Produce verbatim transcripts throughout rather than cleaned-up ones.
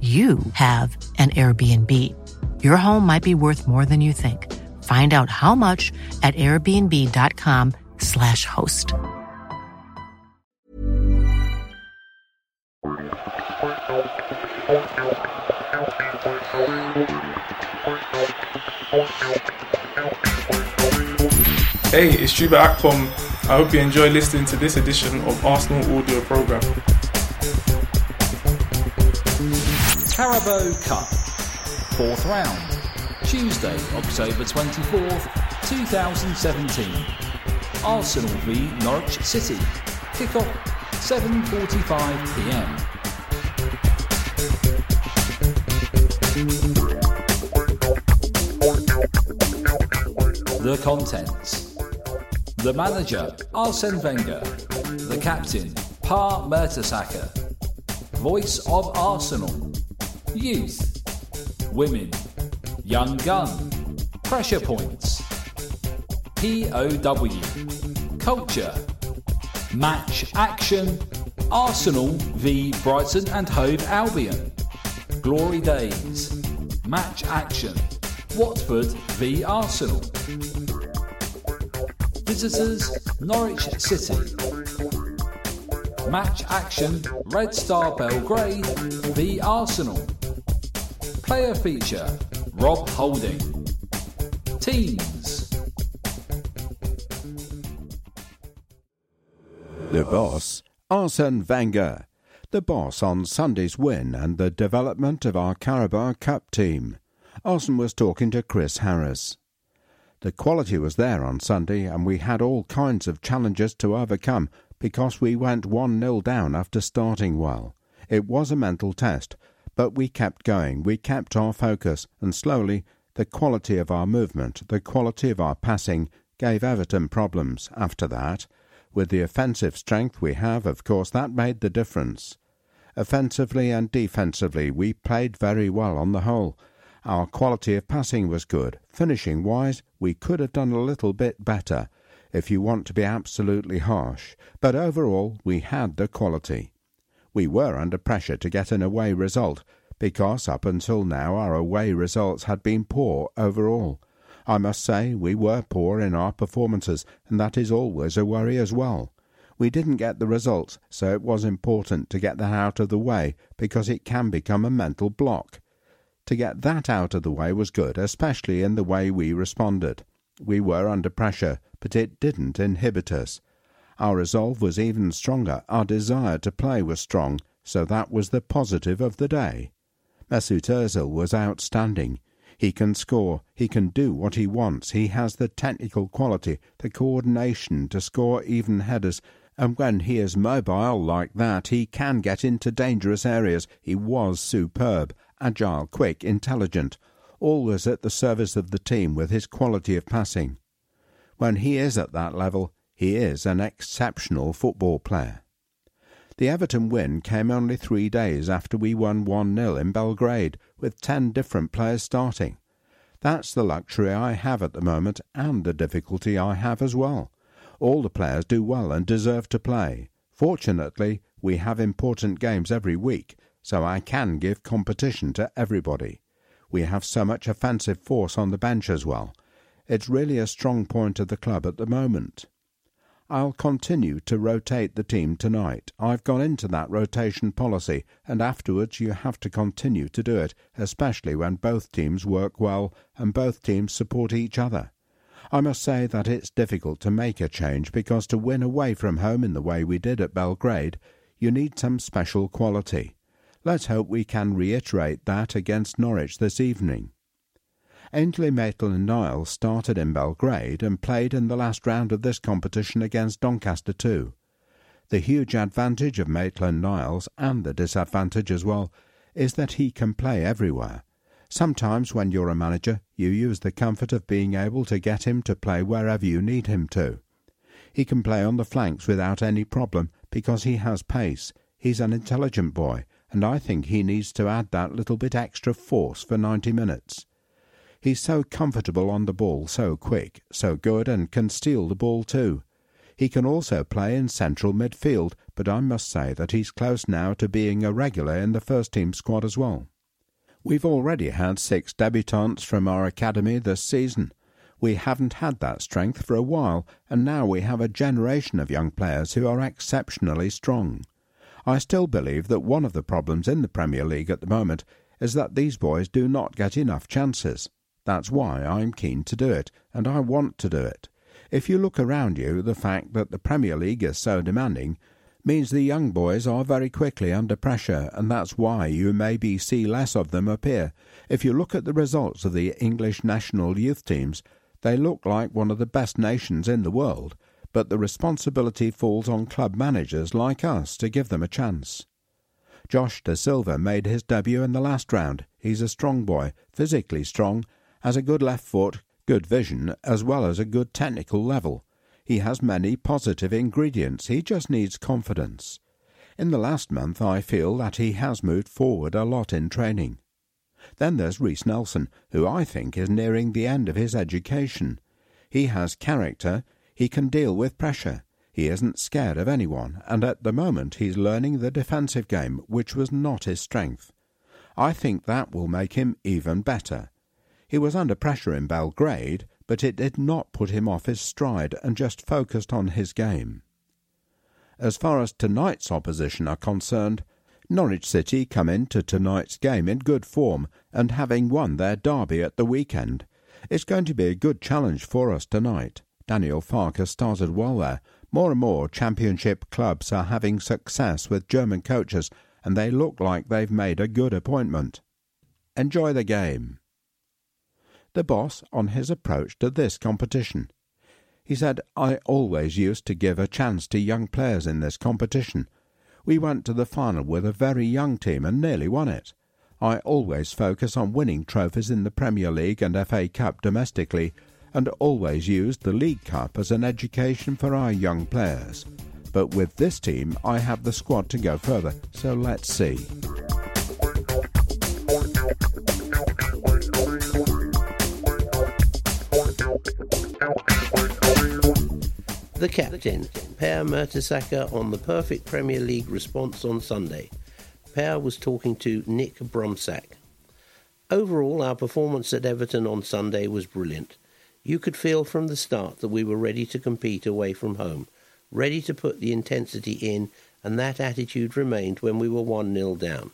you have an Airbnb. Your home might be worth more than you think. Find out how much at airbnb.com slash host. Hey, it's Juba Akpom. I hope you enjoy listening to this edition of Arsenal Audio Programme. Carabao Cup, fourth round, Tuesday, October twenty-fourth, two thousand seventeen. Arsenal v Norwich City, kick-off seven forty-five p.m. The contents. The manager, Arsene Wenger. The captain, Pa Mertesacker. Voice of Arsenal. Youth, women, young gun, pressure points, P O W, culture, match action, Arsenal v Brighton and Hove Albion, glory days, match action, Watford v Arsenal, visitors, Norwich City, match action, Red Star Belgrade v Arsenal. Player feature, Rob Holding. Teams. The boss, Arsene Wenger. The boss on Sunday's win and the development of our Carabao Cup team. Arsene was talking to Chris Harris. The quality was there on Sunday and we had all kinds of challenges to overcome because we went one nil down after starting well. It was a mental test. But we kept going, we kept our focus, and slowly the quality of our movement, the quality of our passing, gave Everton problems after that. With the offensive strength we have, of course, that made the difference. Offensively and defensively, we played very well on the whole. Our quality of passing was good. Finishing-wise, we could have done a little bit better, if you want to be absolutely harsh. But overall, we had the quality. We were under pressure to get an away result, because up until now our away results had been poor overall. I must say we were poor in our performances, and that is always a worry as well. We didn't get the results, so it was important to get that out of the way, because it can become a mental block. To get that out of the way was good, especially in the way we responded. We were under pressure, but it didn't inhibit us. Our resolve was even stronger, our desire to play was strong, so that was the positive of the day. Mesut Özil was outstanding. He can score, he can do what he wants, he has the technical quality, the coordination to score even headers, and when he is mobile like that, he can get into dangerous areas. He was superb, agile, quick, intelligent, always at the service of the team with his quality of passing. When he is at that level, he is an exceptional football player. The Everton win came only three days after we won one nil in Belgrade, with ten different players starting. That's the luxury I have at the moment, and the difficulty I have as well. All the players do well and deserve to play. Fortunately, we have important games every week, so I can give competition to everybody. We have so much offensive force on the bench as well. It's really a strong point of the club at the moment. I'll continue to rotate the team tonight. I've gone into that rotation policy, and afterwards you have to continue to do it, especially when both teams work well and both teams support each other. I must say that it's difficult to make a change because to win away from home in the way we did at Belgrade, you need some special quality. Let's hope we can reiterate that against Norwich this evening. Ainsley Maitland-Niles started in Belgrade and played in the last round of this competition against Doncaster too. The huge advantage of Maitland-Niles, and the disadvantage as well, is that he can play everywhere. Sometimes when you're a manager, you use the comfort of being able to get him to play wherever you need him to. He can play on the flanks without any problem because he has pace. He's an intelligent boy, and I think he needs to add that little bit extra force for ninety minutes. He's so comfortable on the ball, so quick, so good, and can steal the ball too. He can also play in central midfield, but I must say that he's close now to being a regular in the first-team squad as well. We've already had six debutants from our academy this season. We haven't had that strength for a while, and now we have a generation of young players who are exceptionally strong. I still believe that one of the problems in the Premier League at the moment is that these boys do not get enough chances. That's why I'm keen to do it, and I want to do it. If you look around you, the fact that the Premier League is so demanding means the young boys are very quickly under pressure, and that's why you maybe see less of them appear. If you look at the results of the English national youth teams, they look like one of the best nations in the world, but the responsibility falls on club managers like us to give them a chance. Josh De Silva made his debut in the last round. He's a strong boy, physically strong, has a good left foot, good vision, as well as a good technical level. He has many positive ingredients, he just needs confidence. In the last month I feel that he has moved forward a lot in training. Then there's Reese Nelson, who I think is nearing the end of his education. He has character, he can deal with pressure, he isn't scared of anyone, and at the moment he's learning the defensive game, which was not his strength. I think that will make him even better. He was under pressure in Belgrade, but it did not put him off his stride and just focused on his game. As far as tonight's opposition are concerned, Norwich City come into tonight's game in good form and having won their derby at the weekend. It's going to be a good challenge for us tonight. Daniel Farke has started well there. More and more championship clubs are having success with German coaches, and they look like they've made a good appointment. Enjoy the game. The boss on his approach to this competition. He said, I always used to give a chance to young players in this competition. We went to the final with a very young team and nearly won it. I always focus on winning trophies in the Premier League and F A Cup domestically, and always used the League Cup as an education for our young players. But with this team, I have the squad to go further, so let's see. The captain, Pa Mertesacker, on the perfect Premier League response on Sunday. Pa was talking to Nick Bromsack. Overall, our performance at Everton on Sunday was brilliant. You could feel from the start that we were ready to compete away from home, ready to put the intensity in, and that attitude remained when we were one nil down.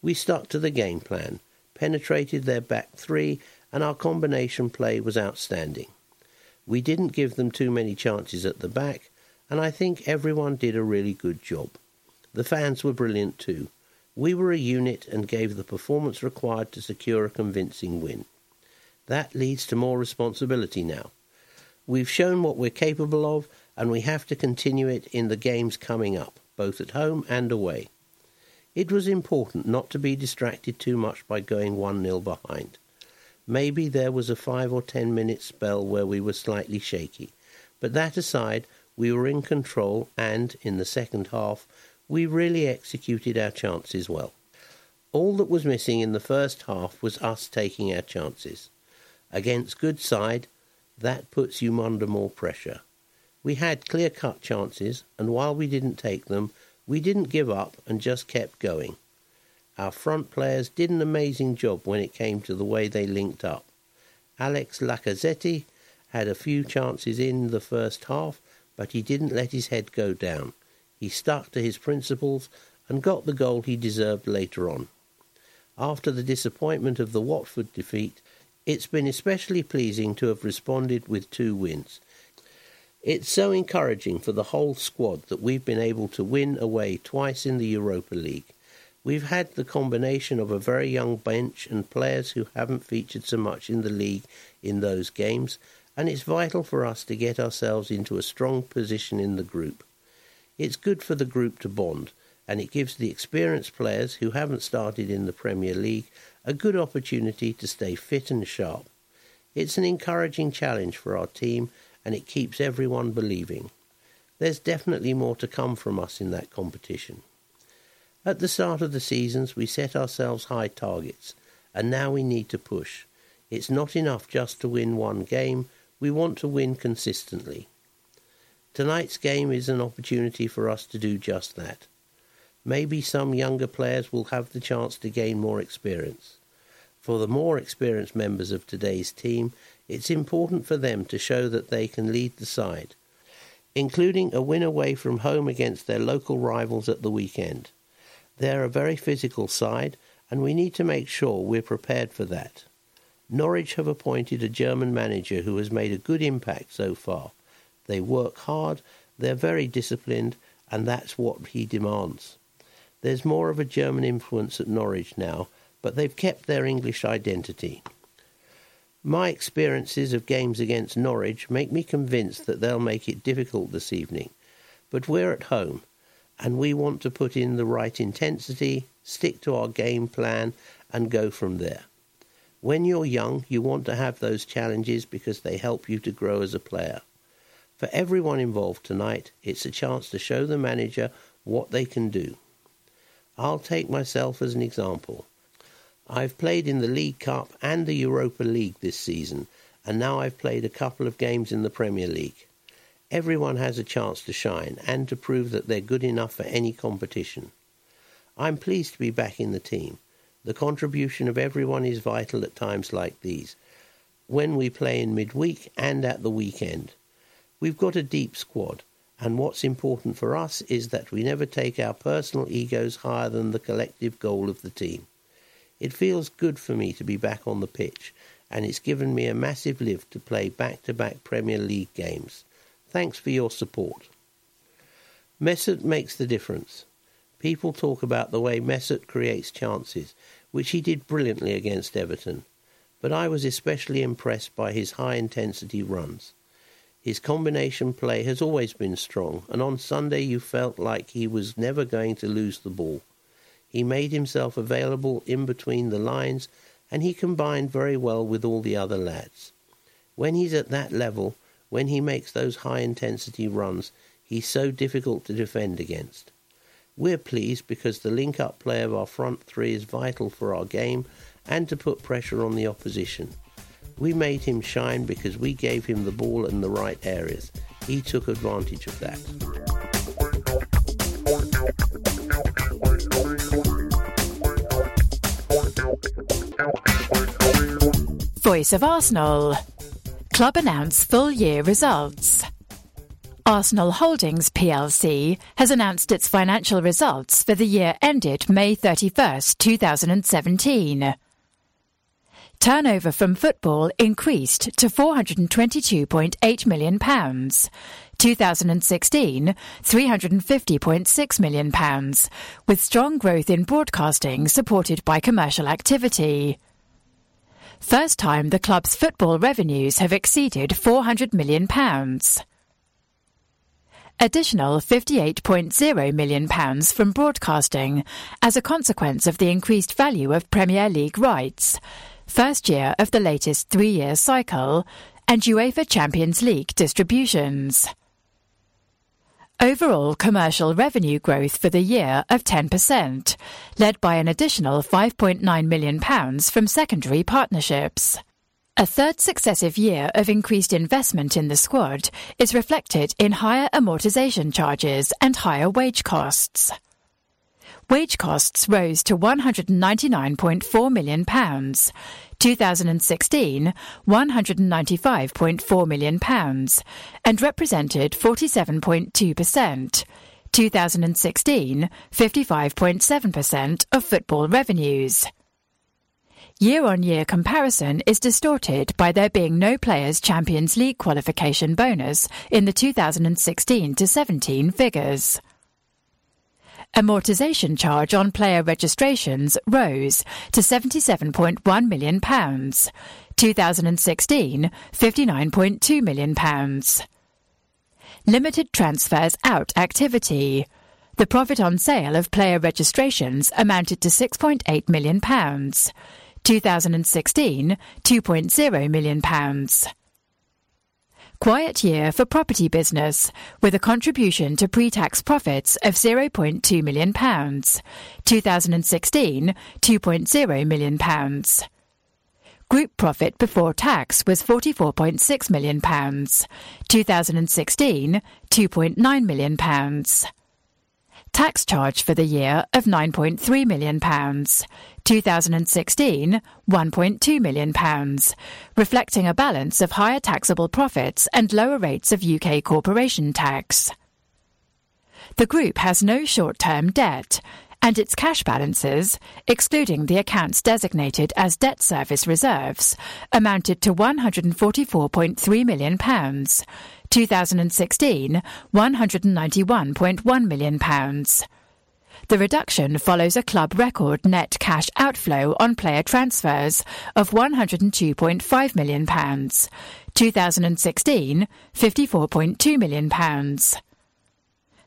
We stuck to the game plan, penetrated their back three, and our combination play was outstanding. We didn't give them too many chances at the back, and I think everyone did a really good job. The fans were brilliant too. We were a unit and gave the performance required to secure a convincing win. That leads to more responsibility now. We've shown what we're capable of, and we have to continue it in the games coming up, both at home and away. It was important not to be distracted too much by going one nil behind. Maybe there was a five or ten minute spell where we were slightly shaky. But that aside, we were in control and, in the second half, we really executed our chances well. All that was missing in the first half was us taking our chances. Against good side, that puts you under more pressure. We had clear-cut chances, and while we didn't take them, we didn't give up and just kept going. Our front players did an amazing job when it came to the way they linked up. Alex Lacazette had a few chances in the first half, but he didn't let his head go down. He stuck to his principles and got the goal he deserved later on. After the disappointment of the Watford defeat, it's been especially pleasing to have responded with two wins. It's so encouraging for the whole squad that we've been able to win away twice in the Europa League. We've had the combination of a very young bench and players who haven't featured so much in the league in those games, and it's vital for us to get ourselves into a strong position in the group. It's good for the group to bond, and it gives the experienced players who haven't started in the Premier League a good opportunity to stay fit and sharp. It's an encouraging challenge for our team, and it keeps everyone believing. There's definitely more to come from us in that competition. At the start of the seasons, we set ourselves high targets, and now we need to push. It's not enough just to win one game, we want to win consistently. Tonight's game is an opportunity for us to do just that. Maybe some younger players will have the chance to gain more experience. For the more experienced members of today's team, it's important for them to show that they can lead the side, including a win away from home against their local rivals at the weekend. They're a very physical side, and we need to make sure we're prepared for that. Norwich have appointed a German manager who has made a good impact so far. They work hard, they're very disciplined, and that's what he demands. There's more of a German influence at Norwich now, but they've kept their English identity. My experiences of games against Norwich make me convinced that they'll make it difficult this evening. But we're at home, and we want to put in the right intensity, stick to our game plan, and go from there. When you're young, you want to have those challenges because they help you to grow as a player. For everyone involved tonight, it's a chance to show the manager what they can do. I'll take myself as an example. I've played in the League Cup and the Europa League this season, and now I've played a couple of games in the Premier League. Everyone has a chance to shine and to prove that they're good enough for any competition. I'm pleased to be back in the team. The contribution of everyone is vital at times like these, when we play in midweek and at the weekend. We've got a deep squad, and what's important for us is that we never take our personal egos higher than the collective goal of the team. It feels good for me to be back on the pitch, and it's given me a massive lift to play back-to-back Premier League games. Thanks for your support. Mesut makes the difference. People talk about the way Mesut creates chances, which he did brilliantly against Everton, but I was especially impressed by his high-intensity runs. His combination play has always been strong, and on Sunday you felt like he was never going to lose the ball. He made himself available in between the lines, and he combined very well with all the other lads. When he's at that level, when he makes those high-intensity runs, he's so difficult to defend against. We're pleased because the link-up play of our front three is vital for our game and to put pressure on the opposition. We made him shine because we gave him the ball in the right areas. He took advantage of that. Voice of Arsenal. Club announce full year results. Arsenal Holdings P L C has announced its financial results for the year ended May thirty-first, twenty seventeen. Turnover from football increased to four hundred twenty-two point eight million pounds, two thousand sixteen three hundred fifty point six million pounds, with strong growth in broadcasting supported by commercial activity. First time the club's football revenues have exceeded four hundred million pounds. Additional fifty-eight point zero million pounds from broadcasting as a consequence of the increased value of Premier League rights, first year of the latest three-year cycle, and UEFA Champions League distributions. Overall commercial revenue growth for the year of ten percent, led by an additional five point nine million pounds from secondary partnerships. A third successive year of increased investment in the squad is reflected in higher amortisation charges and higher wage costs. wage costs rose to one hundred ninety-nine point four million pounds. two thousand sixteen, one hundred ninety-five point four million pounds, and represented forty-seven point two percent. two thousand sixteen, fifty-five point seven percent of football revenues. Year-on-year comparison is distorted by there being no players' Champions League qualification bonus in the two thousand sixteen to seventeen figures. Amortisation charge on player registrations rose to seventy-seven point one million pounds, two thousand sixteen, fifty-nine point two million pounds. Limited transfers out activity. The profit on sale of player registrations amounted to six point eight million pounds, two thousand sixteen, two point zero million pounds. Quiet year for property business, with a contribution to pre-tax profits of zero point two million pounds, two thousand sixteen, two point zero million pounds. Group profit before tax was forty-four point six million pounds, two thousand sixteen, two point nine million pounds. Tax charge for the year of nine point three million pounds, two thousand sixteen, one point two million pounds, reflecting a balance of higher taxable profits and lower rates of U K corporation tax. The group has no short-term debt, and its cash balances, excluding the accounts designated as debt service reserves, amounted to one hundred forty-four point three million pounds, two thousand sixteen, one hundred ninety-one point one million pounds. The reduction follows a club record net cash outflow on player transfers of one hundred two point five million pounds, two thousand sixteen, fifty-four point two million pounds.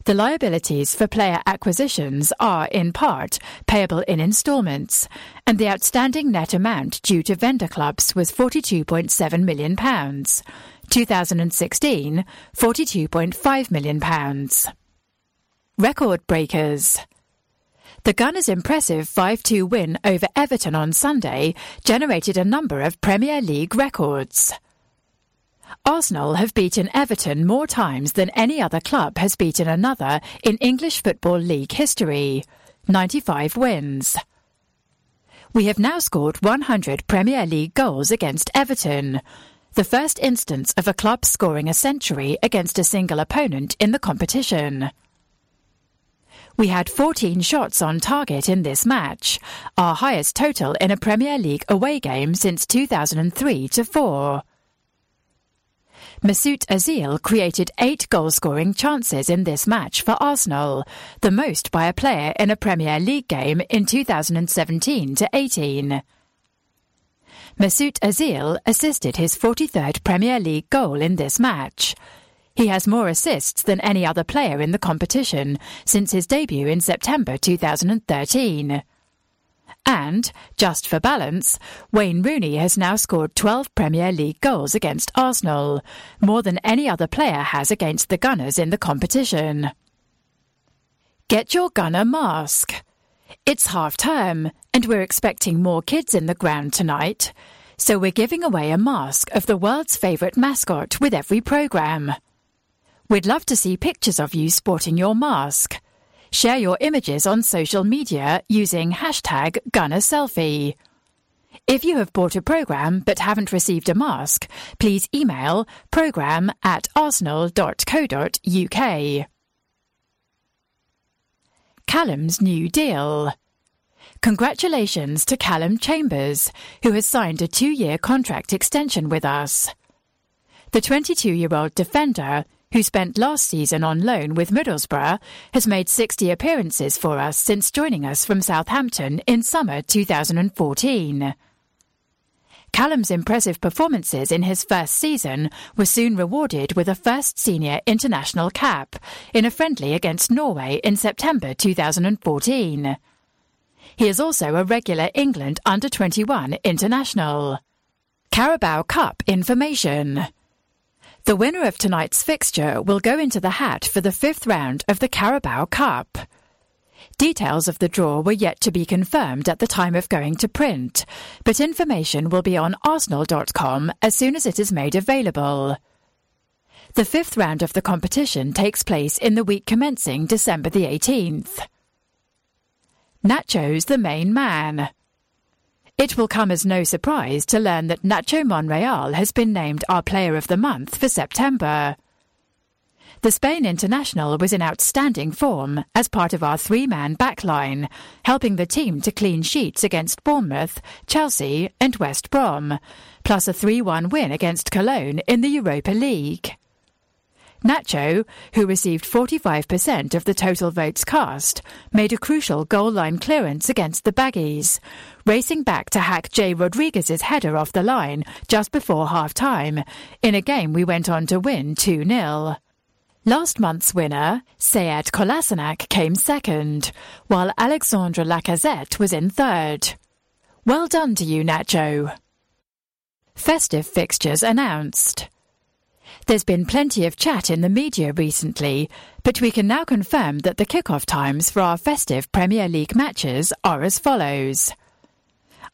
The liabilities for player acquisitions are, in part, payable in instalments, and the outstanding net amount due to vendor clubs was forty-two point seven million pounds, two thousand sixteen, forty-two point five million pounds. Record breakers. The Gunners' impressive five two win over Everton on Sunday generated a number of Premier League records. Arsenal have beaten Everton more times than any other club has beaten another in English Football League history, ninety-five wins. We have now scored one hundred Premier League goals against Everton, the first instance of a club scoring a century against a single opponent in the competition. We had fourteen shots on target in this match, our highest total in a Premier League away game since two thousand three to four. Mesut Özil created eight goal-scoring chances in this match for Arsenal, the most by a player in a Premier League game in two thousand seventeen to eighteen. Mesut Özil assisted his forty-third Premier League goal in this match. He has more assists than any other player in the competition since his debut in September two thousand thirteen. And, just for balance, Wayne Rooney has now scored twelve Premier League goals against Arsenal, more than any other player has against the Gunners in the competition. Get your Gunner mask. It's half-term, and we're expecting more kids in the ground tonight, so we're giving away a mask of the world's favourite mascot with every programme. We'd love to see pictures of you sporting your mask. Share your images on social media using hashtag GunnerSelfie. If you have bought a programme but haven't received a mask, please email programme at arsenal dot co dot uk. Callum's new deal. Congratulations to Callum Chambers, who has signed a two-year contract extension with us. The twenty-two-year-old defender, who spent last season on loan with Middlesbrough, has made sixty appearances for us since joining us from Southampton in summer two thousand fourteen. Callum's impressive performances in his first season were soon rewarded with a first senior international cap in a friendly against Norway in September two thousand fourteen. He is also a regular England under twenty-one international. Carabao Cup information. The winner of tonight's fixture will go into the hat for the fifth round of the Carabao Cup. Details of the draw were yet to be confirmed at the time of going to print, but information will be on arsenal dot com as soon as it is made available. The fifth round of the competition takes place in the week commencing December the eighteenth. Nacho's the main man. It will come as no surprise to learn that Nacho Monreal has been named our Player of the Month for September. The Spain international was in outstanding form as part of our three-man backline, helping the team to clean sheets against Bournemouth, Chelsea and West Brom, plus a three one win against Cologne in the Europa League. Nacho, who received forty-five percent of the total votes cast, made a crucial goal-line clearance against the Baggies, racing back to hack Jay Rodriguez's header off the line just before half-time, in a game we went on to win two nil. Last month's winner, Sead Kolasinac, came second, while Alexandre Lacazette was in third. Well done to you, Nacho. Festive fixtures announced. There's been plenty of chat in the media recently, but we can now confirm that the kick-off times for our festive Premier League matches are as follows.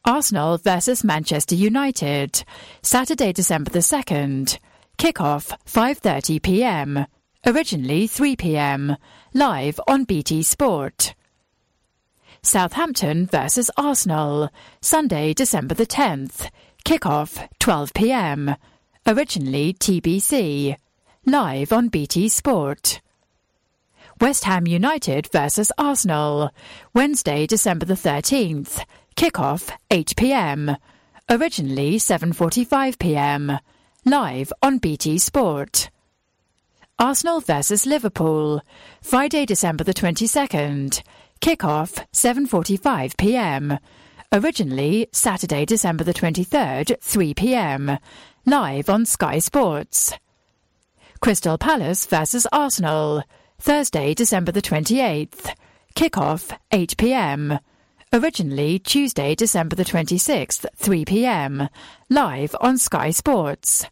Arsenal versus Manchester United, Saturday, December the second. Kick-off five thirty p m, originally three p m, live on B T Sport. Southampton versus Arsenal, Sunday, December the tenth, kick-off twelve p m, originally T B C, live on B T Sport. West Ham United versus Arsenal, Wednesday, December the thirteenth, kick-off eight p m, originally seven forty-five p m, live on B T Sport. Arsenal versus Liverpool, Friday, December the twenty-second, kick-off seven forty-five p m, originally Saturday, December the twenty-third, three p m, live on Sky Sports. Crystal Palace versus Arsenal, Thursday, December the twenty-eighth, kick-off eight p m, originally Tuesday, December the twenty-sixth, three p m, live on Sky Sports.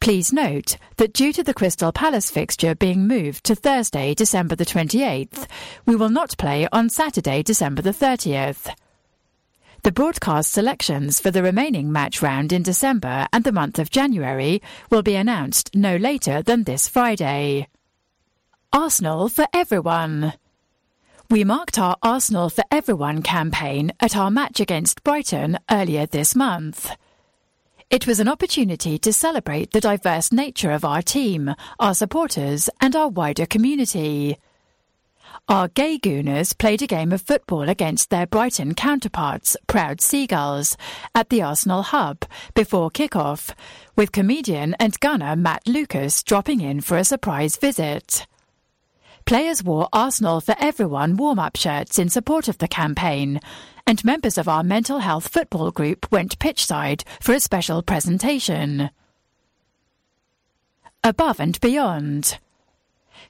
Please note that due to the Crystal Palace fixture being moved to Thursday, December the twenty-eighth, we will not play on Saturday, December the thirtieth. The broadcast selections for the remaining match round in December and the month of January will be announced no later than this Friday. Arsenal for everyone. We marked our Arsenal for Everyone campaign at our match against Brighton earlier this month. It was an opportunity to celebrate the diverse nature of our team, our supporters and our wider community. Our Gay Gooners played a game of football against their Brighton counterparts, Proud Seagulls, at the Arsenal Hub before kick-off, with comedian and gunner Matt Lucas dropping in for a surprise visit. Players wore Arsenal for Everyone warm-up shirts in support of the campaign, and members of our mental health football group went pitchside for a special presentation. Above and beyond.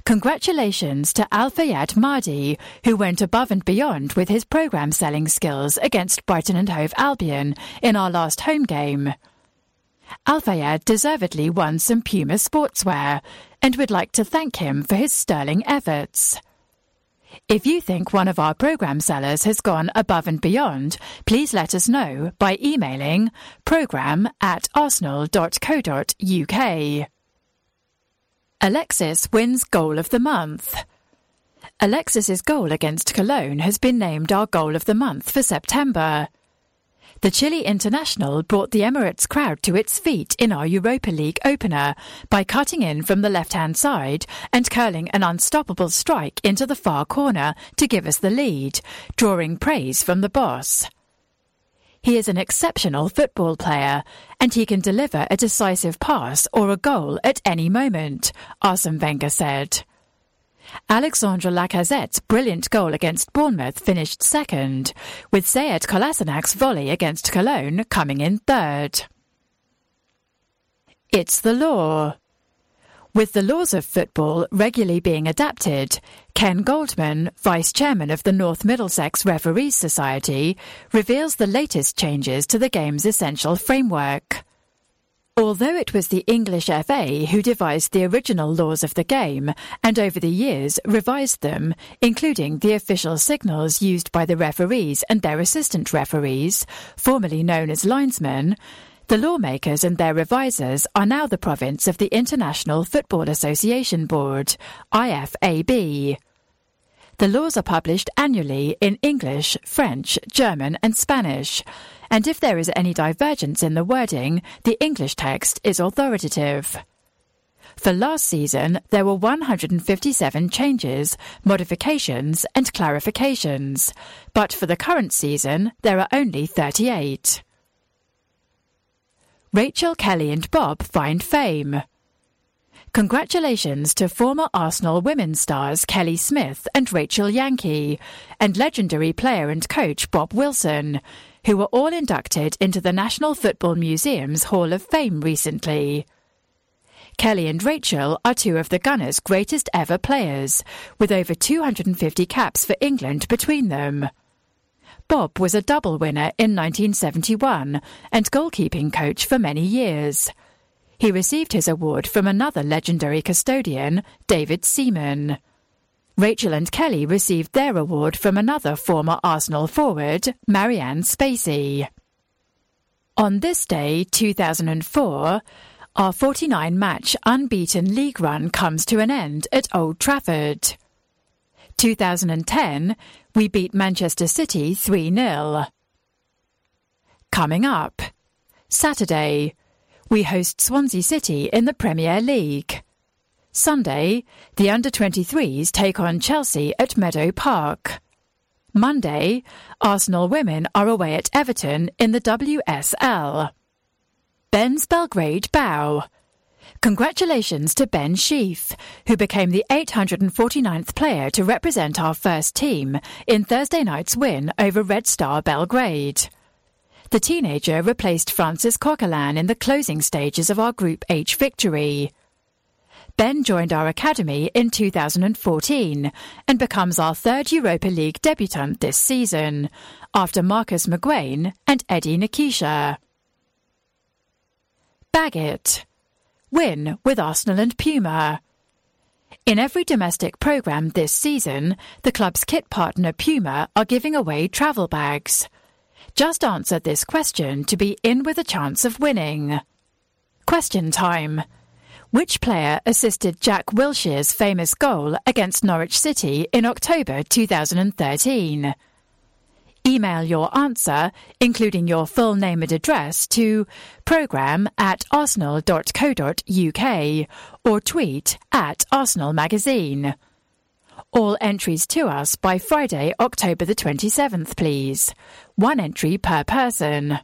Congratulations to Al-Fayyad Mahdi, who went above and beyond with his programme-selling skills against Brighton and Hove Albion in our last home game. Al-Fayyad deservedly won some Puma sportswear, and we'd like to thank him for his sterling efforts. If you think one of our programme sellers has gone above and beyond, please let us know by emailing programme at arsenal dot co dot u k. Alexis wins Goal of the Month. Alexis's goal against Cologne has been named our Goal of the Month for September. The Chile international brought the Emirates crowd to its feet in our Europa League opener by cutting in from the left-hand side and curling an unstoppable strike into the far corner to give us the lead, drawing praise from the boss. He is an exceptional football player, and he can deliver a decisive pass or a goal at any moment, Arsene Wenger said. Alexandre Lacazette's brilliant goal against Bournemouth finished second, with Sead Kolasinac's volley against Cologne coming in third. It's the law. With the laws of football regularly being adapted, Ken Goldman, Vice-Chairman of the North Middlesex Referees Society, reveals the latest changes to the game's essential framework. Although it was the English F A who devised the original laws of the game and over the years revised them, including the official signals used by the referees and their assistant referees, formerly known as linesmen, the lawmakers and their revisers are now the province of the International Football Association Board, I F A B. The laws are published annually in English, French, German and Spanish, and if there is any divergence in the wording, the English text is authoritative. For last season, there were one hundred fifty-seven changes, modifications and clarifications, but for the current season, there are only thirty-eight. Rachel Kelly and Bob find fame. Congratulations to former Arsenal women's stars Kelly Smith and Rachel Yankee, and legendary player and coach Bob Wilson, who were all inducted into the National Football Museum's Hall of Fame recently. Kelly and Rachel are two of the Gunners' greatest ever players, with over two hundred fifty caps for England between them. Bob was a double winner in nineteen seventy-one and goalkeeping coach for many years. He received his award from another legendary custodian, David Seaman. Rachel and Kelly received their award from another former Arsenal forward, Marianne Spacey. On this day, two thousand four, our forty-nine match unbeaten league run comes to an end at Old Trafford. two thousand ten, we beat Manchester City three nil. Coming up, Saturday, we host Swansea City in the Premier League. Sunday, the under twenty-threes take on Chelsea at Meadow Park. Monday, Arsenal women are away at Everton in the W S L. Ben's Belgrade bow. Congratulations to Ben Sheaf, who became the eight hundred forty-ninth player to represent our first team in Thursday night's win over Red Star Belgrade. The teenager replaced Francis Coquelin in the closing stages of our Group H victory. Ben joined our academy in two thousand fourteen and becomes our third Europa League debutant this season, after Marcus McGuane and Eddie Nketiah. Bag it. Win with Arsenal and Puma. In every domestic programme this season, the club's kit partner Puma are giving away travel bags. Just answer this question to be in with a chance of winning. Question time. Which player assisted Jack Wilshere's famous goal against Norwich City in October two thousand thirteen? Email your answer, including your full name and address, to programme at arsenal dot co dot uk or tweet at Arsenal Magazine. All entries to us by Friday, October the twenty-seventh, please. One entry per person.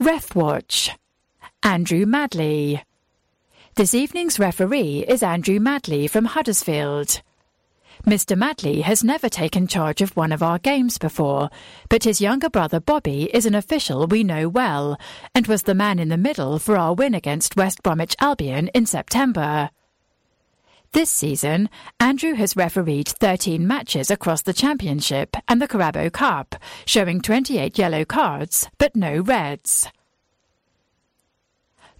Ref Watch. Andrew Madley. This evening's referee is Andrew Madley from Huddersfield. Mister Madley has never taken charge of one of our games before, but his younger brother Bobby is an official we know well and was the man in the middle for our win against West Bromwich Albion in September. This season, Andrew has refereed thirteen matches across the Championship and the Carabao Cup, showing twenty-eight yellow cards but no reds.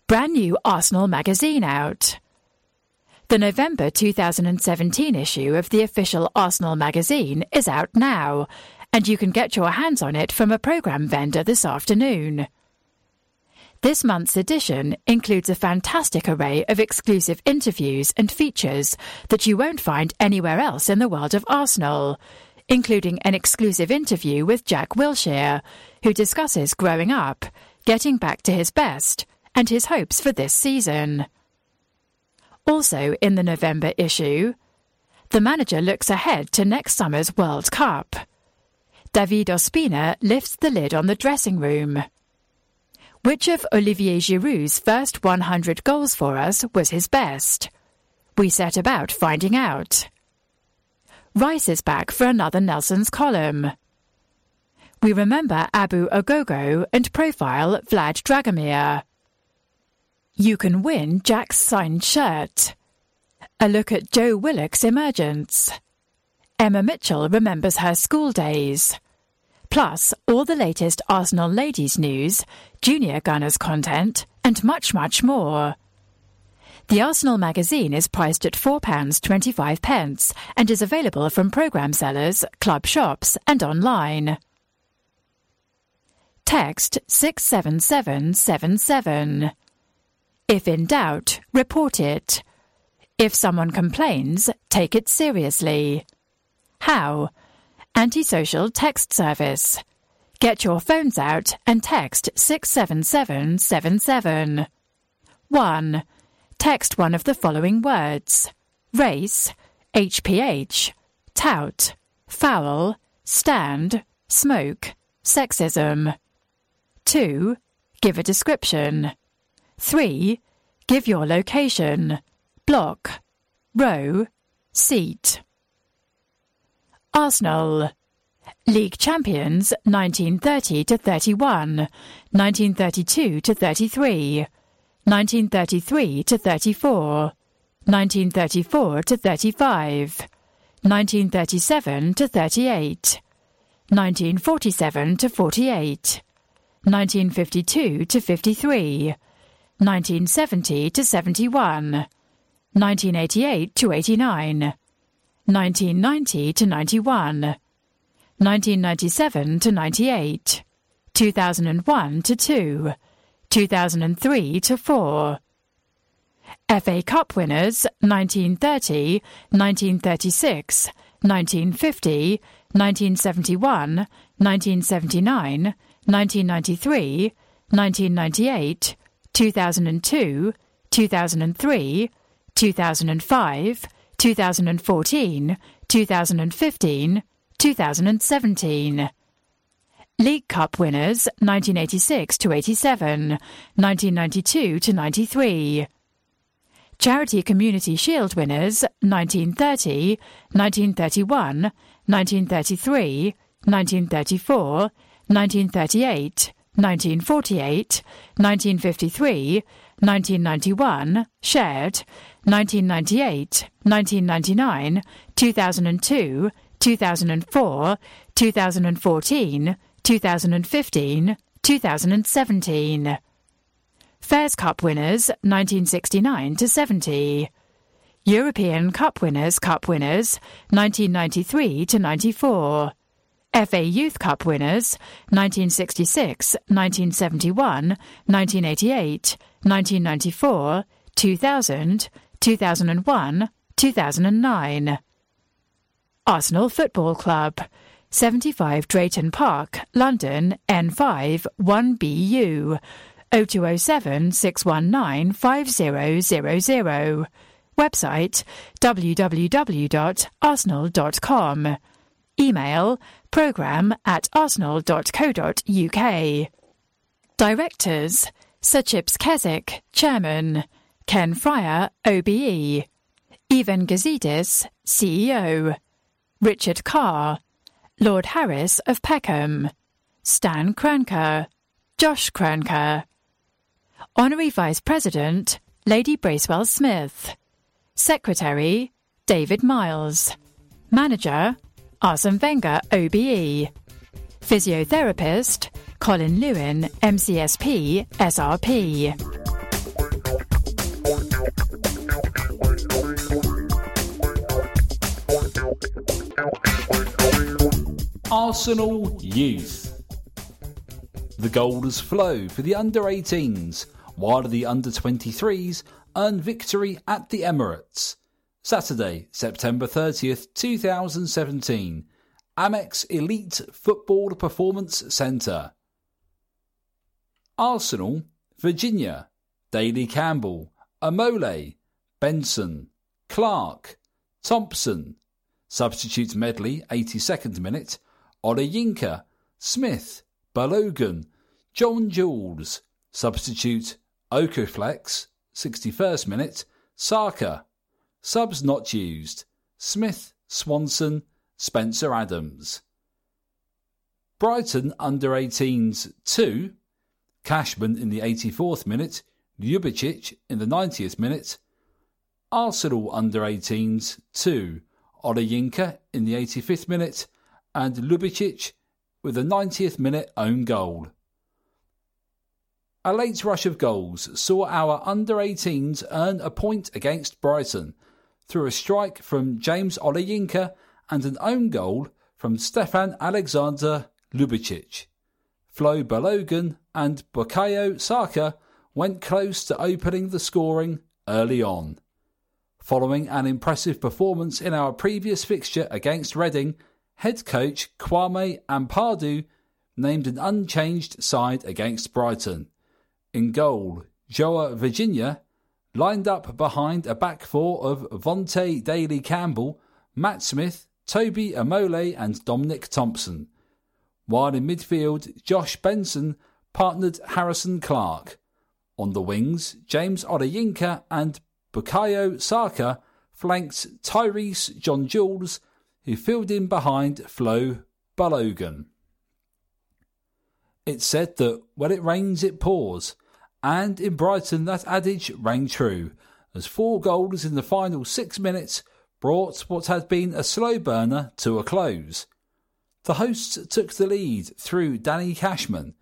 Brand new Arsenal magazine out. The November two thousand seventeen issue of the official Arsenal magazine is out now, and you can get your hands on it from a programme vendor this afternoon. This month's edition includes a fantastic array of exclusive interviews and features that you won't find anywhere else in the world of Arsenal, including an exclusive interview with Jack Wilshere, who discusses growing up, getting back to his best, and his hopes for this season. Also in the November issue, the manager looks ahead to next summer's World Cup. David Ospina lifts the lid on the dressing room. Which of Olivier Giroud's first one hundred goals for us was his best? We set about finding out. Rice is back for another Nelson's column. We remember Abu Ogogo and profile Vlad Dragomir. You can win Jack's signed shirt. A look at Joe Willock's emergence. Emma Mitchell remembers her school days. Plus, all the latest Arsenal ladies news, junior Gunners content, and much, much more. The Arsenal magazine is priced at four pounds twenty-five and is available from programme sellers, club shops, and online. Text six seven seven seven seven. If in doubt, report it. If someone complains, take it seriously. How? Antisocial text service. Get your phones out and text six seven seven seven seven. one. Text one of the following words: race, H P H, tout, foul, stand, smoke, sexism. two. Give a description. three. Give your location, block, row, seat. Arsenal. League champions nineteen thirty to thirty-one, nineteen thirty-two to thirty-three, nineteen thirty-three to thirty-four, nineteen thirty-four to thirty-five, nineteen thirty-seven to thirty-eight, nineteen forty-seven to forty-eight, nineteen fifty-two to fifty-three, nineteen seventy to seventy-one, nineteen eighty-eight to eighty-nine, nineteen ninety to ninety-one, nineteen ninety-seven to ninety-eight, two thousand one to two, two thousand three to four. F A Cup winners nineteen thirty, nineteen thirty-six, nineteen fifty, nineteen seventy-one, nineteen seventy-nine, nineteen ninety-three, nineteen ninety-eight, two thousand two, two thousand three, two thousand five, two thousand fourteen, two thousand fifteen, two thousand seventeen. League Cup winners nineteen eighty-six to eighty-seven, nineteen ninety-two to ninety-three. Charity Community Shield winners nineteen thirty, nineteen thirty-one, nineteen thirty-three, nineteen thirty-four, nineteen thirty-eight, nineteen forty-eight, nineteen fifty-three, nineteen ninety-one, shared, nineteen ninety-eight, nineteen ninety-nine, two thousand two, two thousand four, two thousand fourteen, two thousand fifteen, two thousand seventeen. Fairs Cup winners nineteen sixty-nine to seventy. European Cup winners Cup winners nineteen ninety-three to ninety-four. F A Youth Cup winners nineteen sixty-six, nineteen seventy-one, nineteen eighty-eight, nineteen ninety-four, two thousand, two thousand one, two thousand nine. Arsenal Football Club, seventy-five Drayton Park, London, N five, one B U, oh two oh seven, six one nine, five zero zero zero. Website, w w w dot arsenal dot com. Email, programme at arsenal dot co dot uk. Directors, Sir Chips Keswick, Chairman, Ken Fryer, O B E, Evan Gazidis, C E O, Richard Carr, Lord Harris of Peckham, Stan Cranker, Josh Cranker. Honorary Vice President, Lady Bracewell Smith. Secretary, David Miles. Manager, Arsene Wenger, O B E. Physiotherapist, Colin Lewin, M C S P, S R P. Arsenal Youth. The goals flow for the under eighteens, while the under twenty-threes earn victory at the Emirates. Saturday, September thirtieth, twenty seventeen, Amex Elite Football Performance Centre. Arsenal, Virginia, Daley Campbell, Amole, Benson, Clark, Thompson. Substitute Medley, eighty-second minute. Olejinka, Smith, Balogun, John Jules. Substitute Okoflex, sixty-first minute. Saka. Subs not used. Smith, Swanson, Spencer Adams. Brighton under eighteens two. Cashman in the eighty-fourth minute. Ljubicic in the ninetieth minute. Arsenal under eighteens two. Olejinka in the eighty-fifth minute. And Ljubicic with a ninetieth minute own goal. A late rush of goals saw our under eighteens earn a point against Brighton through a strike from James Olejinka and an own goal from Stefan Alexander Ljubicic. Flo Balogun and Bukayo Saka went close to opening the scoring early on. Following an impressive performance in our previous fixture against Reading, head coach Kwame Ampadu named an unchanged side against Brighton. In goal, Joa Virginia, lined up behind a back four of Vontae Daly-Campbell, Matt Smith, Toby Amole and Dominic Thompson. While in midfield, Josh Benson partnered Harrison Clark. On the wings, James Odeyinka and Bukayo Saka flanked Tyrese John-Jules, who filled in behind Flo Balogun. It's said that when it rains, it pours, and in Brighton that adage rang true, as four goals in the final six minutes brought what had been a slow burner to a close. The hosts took the lead through Danny Cashman,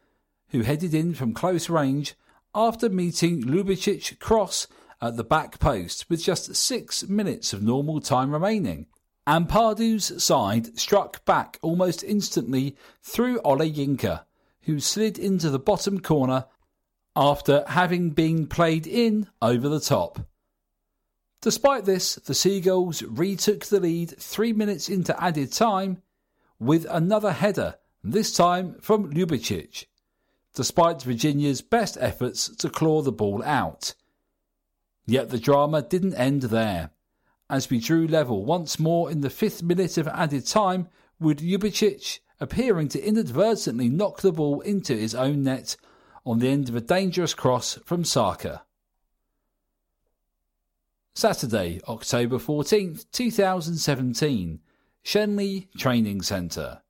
who headed in from close range after meeting Lubicic cross at the back post with just six minutes of normal time remaining. Ampadu's side struck back almost instantly through Odeyinka, who slid into the bottom corner after having been played in over the top. Despite this, the Seagulls retook the lead three minutes into added time with another header, this time from Lubicic, despite Virginia's best efforts to claw the ball out. Yet the drama didn't end there, as we drew level once more in the fifth minute of added time with Lubicic appearing to inadvertently knock the ball into his own net on the end of a dangerous cross from Saka. Saturday, October fourteenth, twenty seventeen, Shenley Training Centre.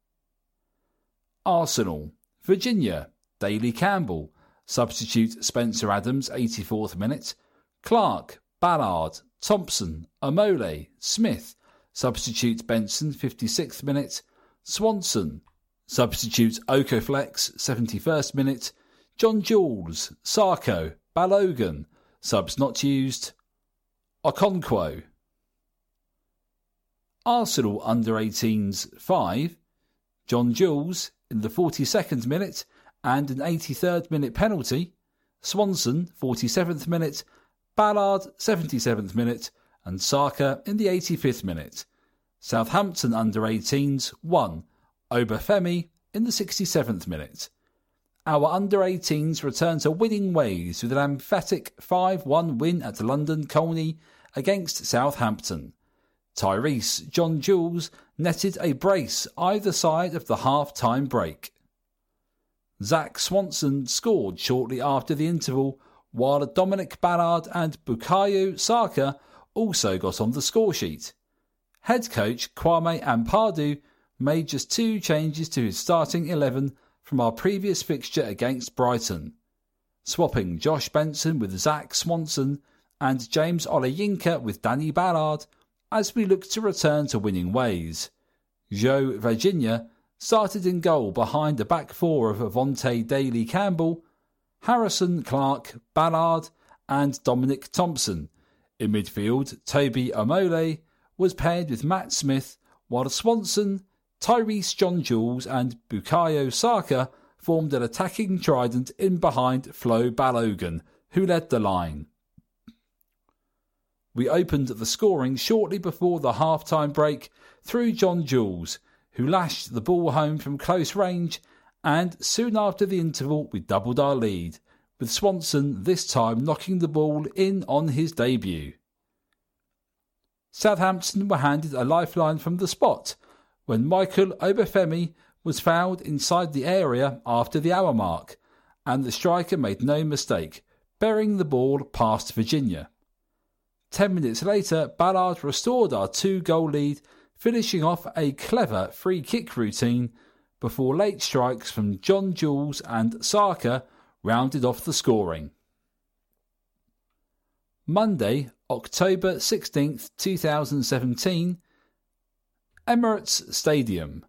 Arsenal, Virginia, Daly-Campbell, substitute Spencer Adams, eighty-fourth minute, Clark, Ballard, Thompson, Amole, Smith, substitute Benson, fifty-sixth minute, Swanson, substitute Okoflex, seventy-first minute, John-Jules, Sarko, Balogun, subs not used, Okonkwo. Arsenal under eighteens five, John-Jules in the forty-second minute and an eighty-third minute penalty, Swanson, forty-seventh minute, Ballard, seventy-seventh minute and Sarko in the eighty-fifth minute. Southampton under eighteens one, Obafemi in the sixty-seventh minute. Our under eighteens return to winning ways with an emphatic five one win at London Colney against Southampton. Tyrese John-Jules netted a brace either side of the half-time break. Zach Swanson scored shortly after the interval, while Dominic Ballard and Bukayo Saka also got on the scoresheet. Head coach Kwame Ampadu made just two changes to his starting eleven from our previous fixture against Brighton, swapping Josh Benson with Zach Swanson and James Odeyinka with Danny Ballard as we look to return to winning ways. Joe Virginia started in goal behind the back four of Avante Daly-Campbell, Harrison Clark, Ballard and Dominic Thompson. In midfield, Toby Amole was paired with Matt Smith, while Swanson, Tyrese John-Jules and Bukayo Saka formed an attacking trident in behind Flo Balogun, who led the line. We opened the scoring shortly before the half-time break through John-Jules, who lashed the ball home from close range, and soon after the interval we doubled our lead, with Swanson this time knocking the ball in on his debut. Southampton were handed a lifeline from the spot when Michael Obafemi was fouled inside the area after the hour mark, and the striker made no mistake, burying the ball past Virginia. Ten minutes later, Ballard restored our two-goal lead, finishing off a clever free-kick routine before late strikes from John-Jules and Saka rounded off the scoring. Monday, October sixteenth, twenty seventeen, Emirates Stadium.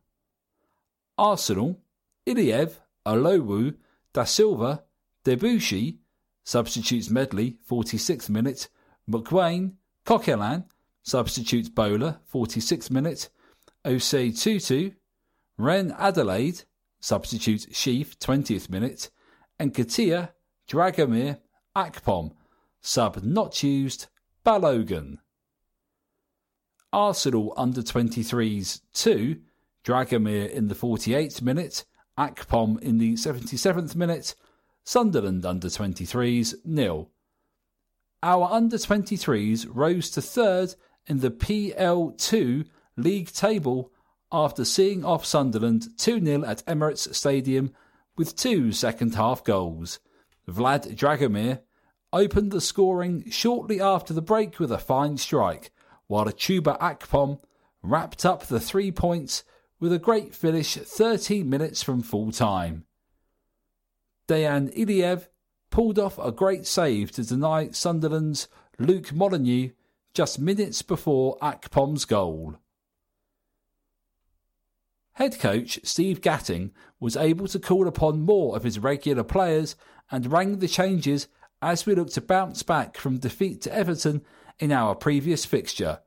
Arsenal, Iliev, Olowu, Da Silva, Debussy, substitutes Medley, forty-sixth minute, McWayne, Coquelin, substitutes Bowler, forty-sixth minute, Osei Tutu, Ren Adelaide, substitutes Sheaf, twentieth minute, Nketiah, Dragomir, Akpom, sub not used, Balogun. Arsenal under twenty-threes two, Dragomir in the forty-eighth minute, Akpom in the seventy-seventh minute, Sunderland under twenty-threes nil. Our under twenty-threes rose to third in the P L two league table after seeing off Sunderland two nil at Emirates Stadium with two second-half goals. Vlad Dragomir opened the scoring shortly after the break with a fine strike, while Chuba Akpom wrapped up the three points with a great finish thirteen minutes from full-time. Dejan Iliev pulled off a great save to deny Sunderland's Luke Molyneux just minutes before Akpom's goal. Head coach Steve Gatting was able to call upon more of his regular players and rang the changes as we look to bounce back from defeat to Everton in our previous fixture.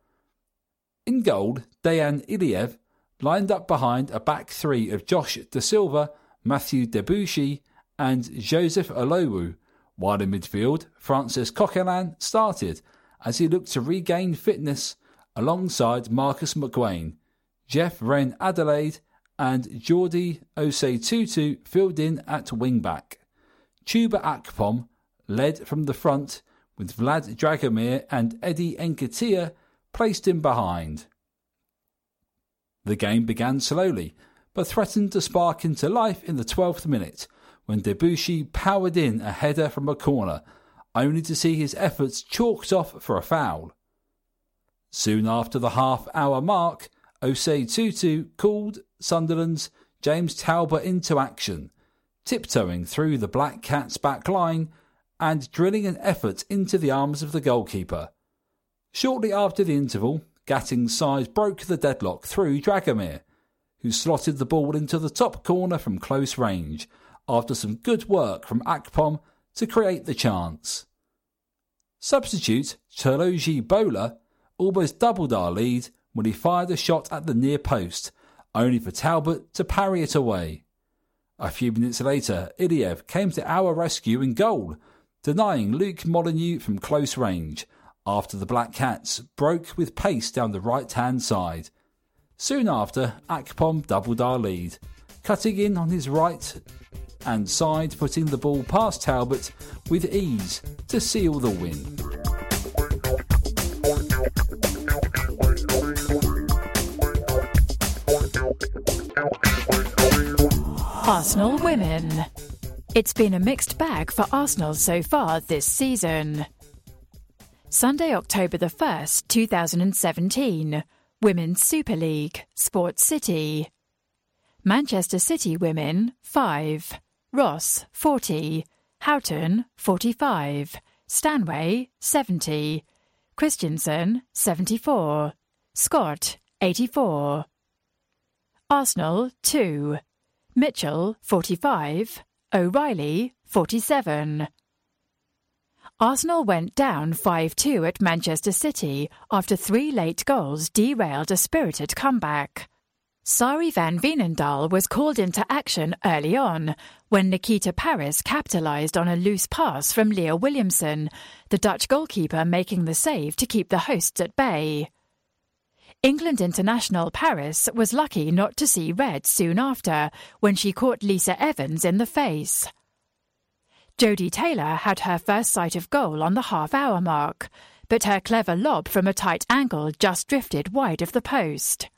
In goal, Dejan Iliev lined up behind a back three of Josh De Silva, Matthew Debuchy and Joseph Olowu, while in midfield, Francis Coquelin started as he looked to regain fitness alongside Marcus McGuane. Jeff Wren Adelaide and Jordi Ose-Tutu filled in at wing-back. Chuba Akpom led from the front, with Vlad Dragomir and Eddie Nketiah placed in behind. The game began slowly, but threatened to spark into life in the twelfth minute, when Debuchy powered in a header from a corner, only to see his efforts chalked off for a foul. Soon after the half-hour mark, Ose-Tutu called Sunderland's James Tauber into action, tiptoeing through the Black Cats' back line and drilling an effort into the arms of the goalkeeper. Shortly after the interval, Gatting's side broke the deadlock through Dragomir, who slotted the ball into the top corner from close range, after some good work from Akpom to create the chance. Substitute Choloji Bola almost doubled our lead when he fired a shot at the near post, only for Talbot to parry it away. A few minutes later, Iliev came to our rescue in goal, denying Luke Molyneux from close range, after the Black Cats broke with pace down the right-hand side. Soon after, Akpom doubled our lead, cutting in on his right-hand side, putting the ball past Talbot with ease to seal the win. Arsenal women. It's been a mixed bag for Arsenal so far this season. Sunday, October the first, two thousand seventeen, Women's Super League, Sport City. Manchester City women, five. Ross, forty. Houghton, forty-five. Stanway, seventy. Christensen, seventy-four. Scott, eighty-four. Arsenal, two. Mitchell, forty-five. O'Reilly, forty-seven. Arsenal went down five two at Manchester City after three late goals derailed a spirited comeback. Sari van Veenendaal was called into action early on when Nikita Paris capitalised on a loose pass from Leah Williamson, the Dutch goalkeeper making the save to keep the hosts at bay. England international Paris was lucky not to see red soon after, when she caught Lisa Evans in the face. Jodie Taylor had her first sight of goal on the half-hour mark, but her clever lob from a tight angle just drifted wide of the post.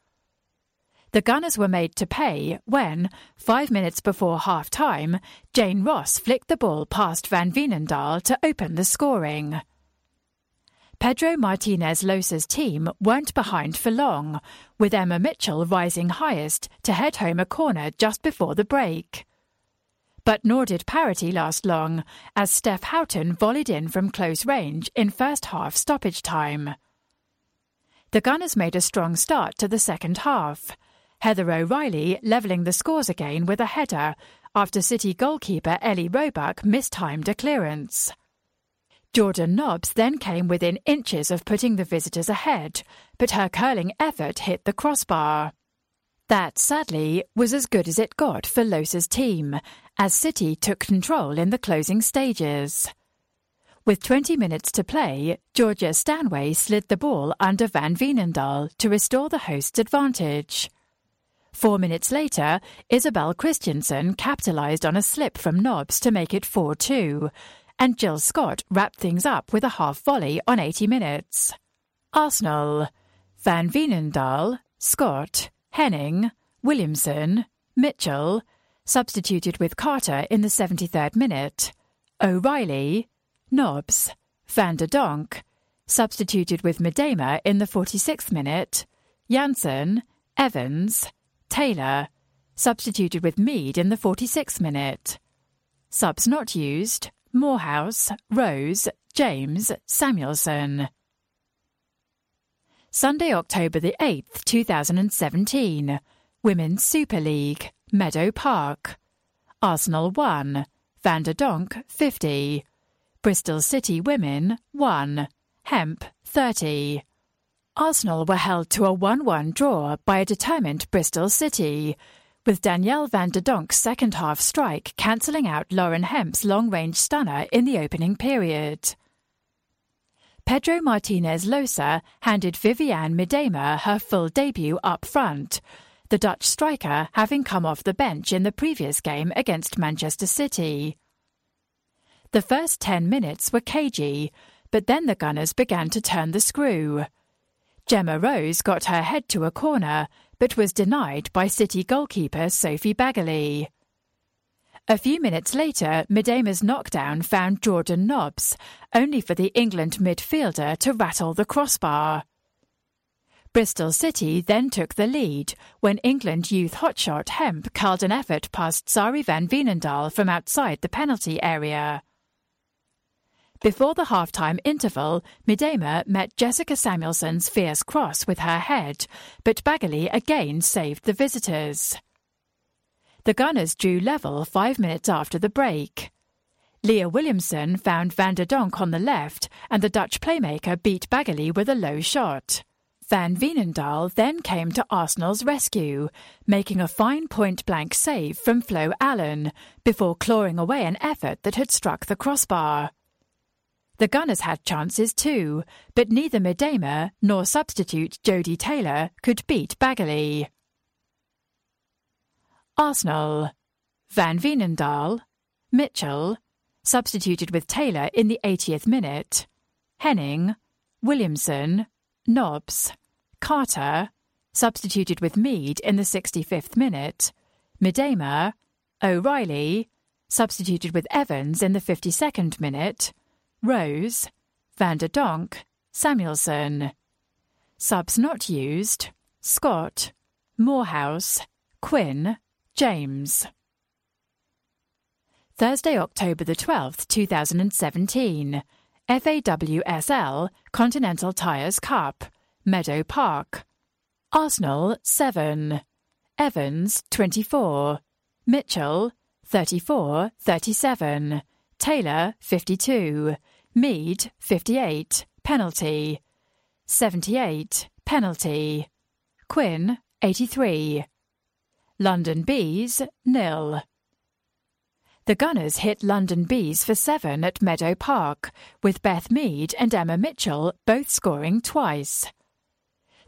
The Gunners were made to pay when, five minutes before half-time, Jane Ross flicked the ball past Van Veenendaal to open the scoring. Pedro Martinez-Losa's team weren't behind for long, with Emma Mitchell rising highest to head home a corner just before the break. But nor did parity last long, as Steph Houghton volleyed in from close range in first half stoppage time. The Gunners made a strong start to the second half, Heather O'Reilly levelling the scores again with a header after City goalkeeper Ellie Roebuck mistimed a clearance. Jordan Nobbs then came within inches of putting the visitors ahead, but her curling effort hit the crossbar. That, sadly, was as good as it got for Losa's team, as City took control in the closing stages. With twenty minutes to play, Georgia Stanway slid the ball under Van Veenendaal to restore the host's advantage. Four minutes later, Isabel Christensen capitalised on a slip from Nobbs to make it four two, and Jill Scott wrapped things up with a half-volley on eighty minutes. Arsenal: Van Veenendaal, Scott, Henning, Williamson, Mitchell, substituted with Carter in the seventy-third minute, O'Reilly, Nobbs, Van der Donk, substituted with Miedema in the forty-sixth minute, Janssen, Evans, Taylor, substituted with Mead in the forty-sixth minute. Subs not used: Morehouse, Rose, James, Samuelson. Sunday, October the eighth, two thousand seventeen. Women's Super League, Meadow Park. Arsenal one, Van der Donk fifty. Bristol City Women one, Hemp thirty. Arsenal were held to a one one draw by a determined Bristol City, with Danielle van der Donk's second-half strike cancelling out Lauren Hemp's long-range stunner in the opening period. Pedro Martinez-Losa handed Viviane Miedema her full debut up front, the Dutch striker having come off the bench in the previous game against Manchester City. The first ten minutes were cagey, but then the Gunners began to turn the screw. Gemma Rose got her head to a corner, but was denied by City goalkeeper Sophie Baggoley. A few minutes later, Miedema's knockdown found Jordan Nobbs, only for the England midfielder to rattle the crossbar. Bristol City then took the lead when England youth hotshot Hemp curled an effort past Sari Van Veenendaal from outside the penalty area. Before the half-time interval, Miedema met Jessica Samuelson's fierce cross with her head, but Baggoley again saved the visitors. The Gunners drew level five minutes after the break. Leah Williamson found Van der Donk on the left, and the Dutch playmaker beat Baggoley with a low shot. Van Veenendaal then came to Arsenal's rescue, making a fine point-blank save from Flo Allen, before clawing away an effort that had struck the crossbar. The Gunners had chances too, but neither Miedema nor substitute Jodie Taylor could beat Baggoley. Arsenal: Van Veenendaal, Mitchell, substituted with Taylor in the eightieth minute, Henning, Williamson, Nobbs, Carter, substituted with Mead in the sixty-fifth minute, Miedema, O'Reilly, substituted with Evans in the fifty-second minute, Rose, Van der Donk, Samuelson. Subs not used: Scott, Morehouse, Quinn, James. Thursday, October the twelfth, two thousand seventeen. F A W S L Continental Tires Cup, Meadow Park. Arsenal seven, Evans twenty-four, Mitchell thirty-four thirty-seven, Taylor fifty-two, Mead fifty-eight, penalty, seventy-eight, penalty, Quinn eighty-three. London Bees nil. The Gunners hit London Bees for seven at Meadow Park, with Beth Mead and Emma Mitchell both scoring twice.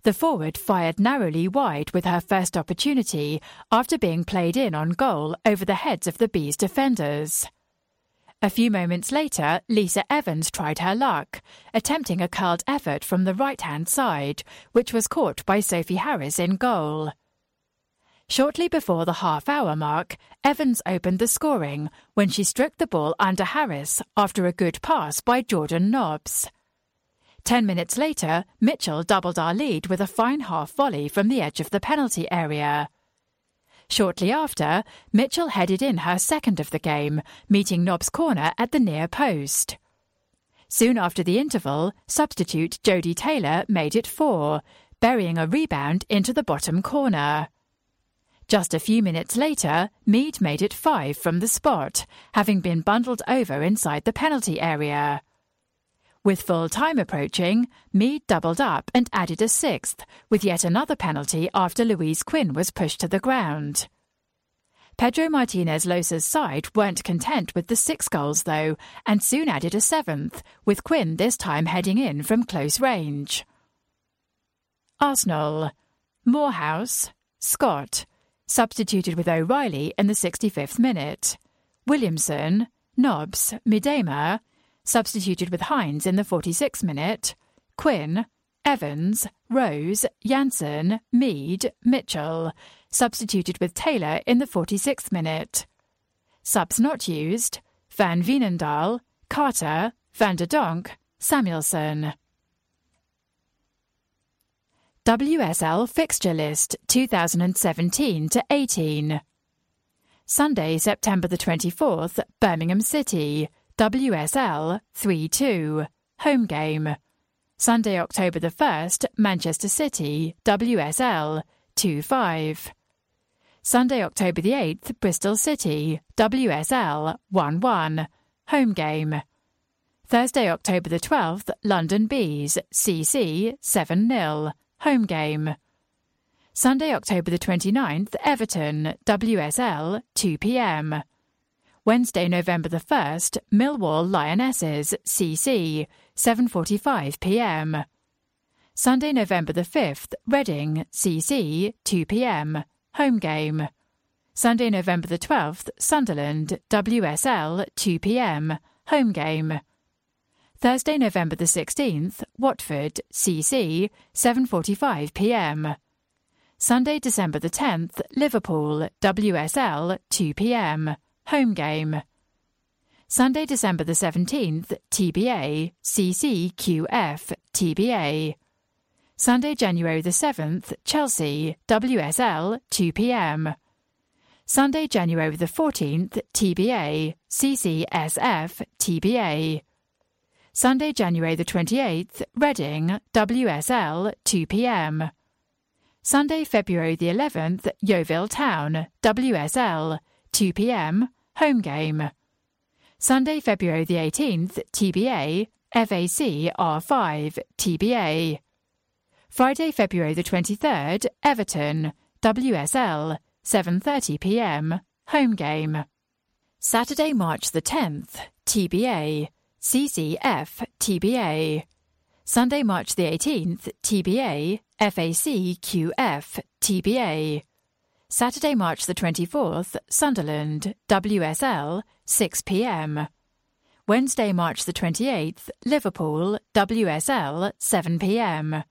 The forward fired narrowly wide with her first opportunity after being played in on goal over the heads of the Bees defenders. A few moments later, Lisa Evans tried her luck, attempting a curled effort from the right-hand side, which was caught by Sophie Harris in goal. Shortly before the half-hour mark, Evans opened the scoring when she struck the ball under Harris after a good pass by Jordan Nobbs. Ten minutes later, Mitchell doubled our lead with a fine half-volley from the edge of the penalty area. Shortly after, Mitchell headed in her second of the game, meeting Nobbs' corner at the near post. Soon after the interval, substitute Jodie Taylor made it four, burying a rebound into the bottom corner. Just a few minutes later, Mead made it five from the spot, having been bundled over inside the penalty area. With full time approaching, Mead doubled up and added a sixth, with yet another penalty after Louise Quinn was pushed to the ground. Pedro Martinez-Losa's side weren't content with the six goals, though, and soon added a seventh, with Quinn this time heading in from close range. Arsenal. Morehouse, Scott, substituted with O'Reilly in the sixty-fifth minute. Williamson, Nobbs, Midema, substituted with Hines in the forty-sixth minute. Quinn, Evans, Rose, Janssen, Mead, Mitchell, substituted with Taylor in the forty-sixth minute. Subs not used: Van Veenendaal, Carter, Van der Donk, Samuelson. W S L Fixture List twenty seventeen to eighteen. Sunday, September the twenty-fourth, Birmingham City, W S L three two, home game. Sunday, October the first, Manchester City, W S L two five. Sunday, October the eighth, Bristol City, W S L one one, home game. Thursday, October the twelfth, London Bees, C C seven nil. Home game. Sunday, October the twenty-ninth, Everton, W S L, two p.m. Wednesday, November the first, Millwall Lionesses, C C, seven forty-five p.m. Sunday, November the fifth, Reading, C C, two p.m. Home game. Sunday, November the twelfth, Sunderland, W S L, two p.m. Home game. Thursday, November the sixteenth, Watford, C C, seven forty-five p.m. Sunday, December the tenth, Liverpool, W S L, two p.m. Home game. Sunday, December the seventeenth, T B A, C C Q F, T B A. Sunday, January the seventh, Chelsea, W S L, two p.m. Sunday, January the fourteenth, T B A, C C S F, T B A. Sunday, January the twenty-eighth, Reading, W S L, two p.m. Sunday, February the eleventh, Yeovil Town, W S L, two p.m. Home game. Sunday, February the eighteenth, T B A, F A C R five, T B A. Friday, February the twenty-third, Everton, W S L, seven thirty p.m. Home game. Saturday, March the tenth, T B A, C C F, T B A. Sunday, March the eighteenth, T B A, F A C Q F, T B A. Saturday, March the twenty-fourth, Sunderland, W S L, six p.m. Wednesday, March the twenty-eighth, Liverpool, W S L, seven p.m.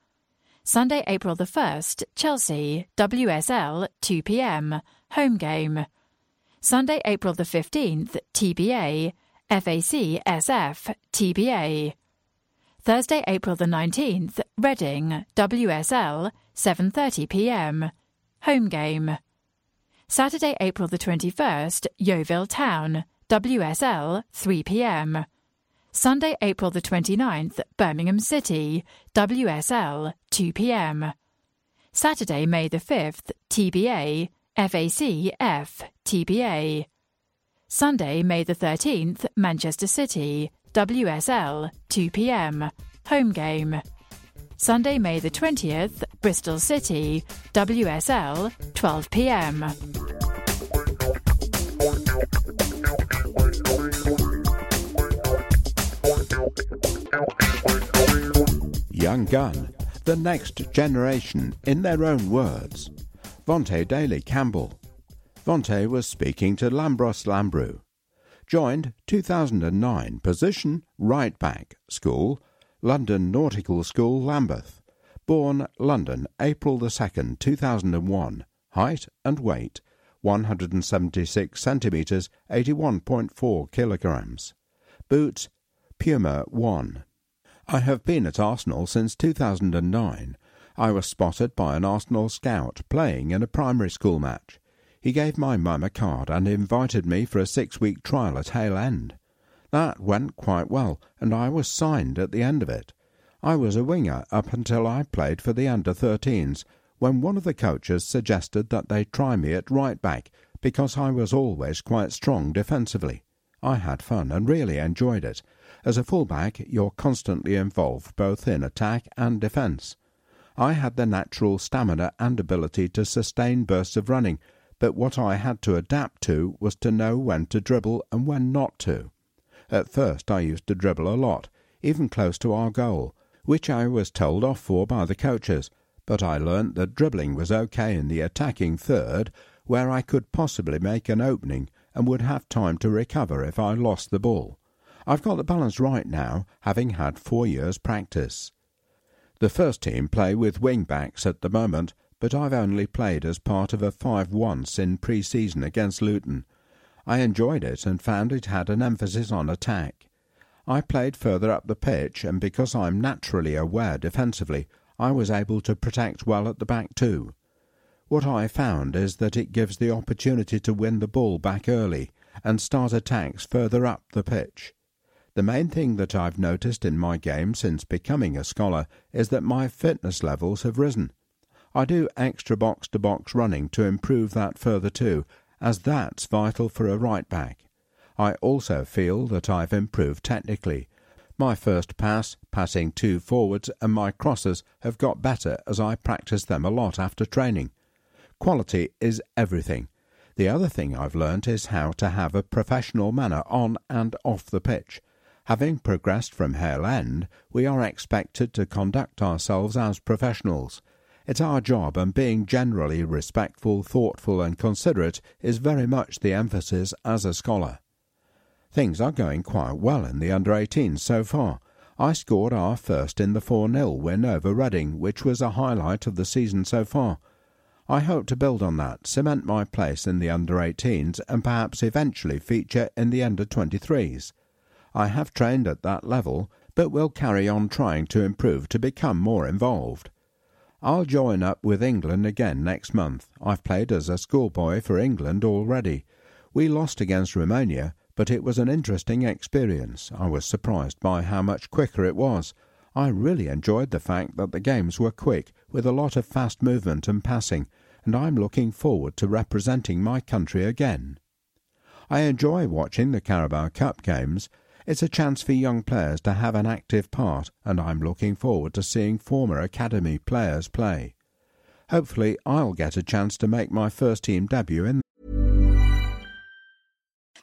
Sunday, April the first, Chelsea, W S L, two p.m. Home game. Sunday, April the fifteenth, T B A, F A C S F, T B A. Thursday, April the nineteenth, Reading, W S L, seven thirty p.m. Home game. Saturday, April the twenty-first, Yeovil Town, W S L, three p.m. Sunday, April the twenty-ninth, Birmingham City, W S L, two p.m. Saturday, May the fifth, T B A, F A C F, T B A. Sunday, May the thirteenth, Manchester City, W S L, two p.m. Home game. Sunday, May the twentieth, Bristol City, W S L, twelve p.m. Young Gun, the next generation, in their own words. Vontae Daly-Campbell. Vontae was speaking to Lambros Lambrou. Joined two thousand nine, position right back, school, London Nautical School, Lambeth. Born London, April the second, two thousand one. Height and weight, one hundred seventy-six centimetres, eighty-one point four kilograms. Boots, Puma one. I have been at Arsenal since two thousand nine. I was spotted by an Arsenal scout playing in a primary school match. He gave my mum a card and invited me for a six-week trial at Hale End. That went quite well, and I was signed at the end of it. I was a winger up until I played for the under thirteens, when one of the coaches suggested that they try me at right-back, because I was always quite strong defensively. I had fun and really enjoyed it. As a full-back, you're constantly involved both in attack and defence. I had the natural stamina and ability to sustain bursts of running, but what I had to adapt to was to know when to dribble and when not to. At first I used to dribble a lot, even close to our goal, which I was told off for by the coaches, but I learnt that dribbling was okay in the attacking third, where I could possibly make an opening and would have time to recover if I lost the ball. I've got the balance right now, having had four years' practice. The first team play with wing-backs at the moment, but I've only played as part of a five once in pre-season against Luton. I enjoyed it and found it had an emphasis on attack. I played further up the pitch, and because I'm naturally aware defensively, I was able to protect well at the back too. What I found is that it gives the opportunity to win the ball back early and start attacks further up the pitch. The main thing that I've noticed in my game since becoming a scholar is that my fitness levels have risen. I do extra box-to-box running to improve that further too, as that's vital for a right-back. I also feel that I've improved technically. My first pass, passing two forwards, and my crosses have got better as I practice them a lot after training. Quality is everything. The other thing I've learnt is how to have a professional manner on and off the pitch. Having progressed from Hale End, we are expected to conduct ourselves as professionals. It's our job, and being generally respectful, thoughtful and considerate is very much the emphasis as a scholar. Things are going quite well in the under eighteens so far. I scored our first in the four nil win over Reading, which was a highlight of the season so far. I hope to build on that, cement my place in the under eighteens and perhaps eventually feature in the under twenty-threes. I have trained at that level, but will carry on trying to improve to become more involved. I'll join up with England again next month. I've played as a schoolboy for England already. We lost against Romania, but it was an interesting experience. I was surprised by how much quicker it was. I really enjoyed the fact that the games were quick, with a lot of fast movement and passing, and I'm looking forward to representing my country again. I enjoy watching the Carabao Cup games. It's a chance for young players to have an active part, and I'm looking forward to seeing former academy players play. Hopefully I'll get a chance to make my first team debut in.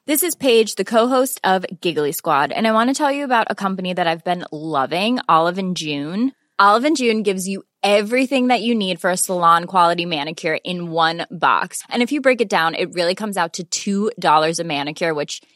This is Paige, the co-host of Giggly Squad, and I want to tell you about a company that I've been loving, Olive and June. Olive and June gives you everything that you need for a salon-quality manicure in one box. And if you break it down, it really comes out to two dollars a manicure, which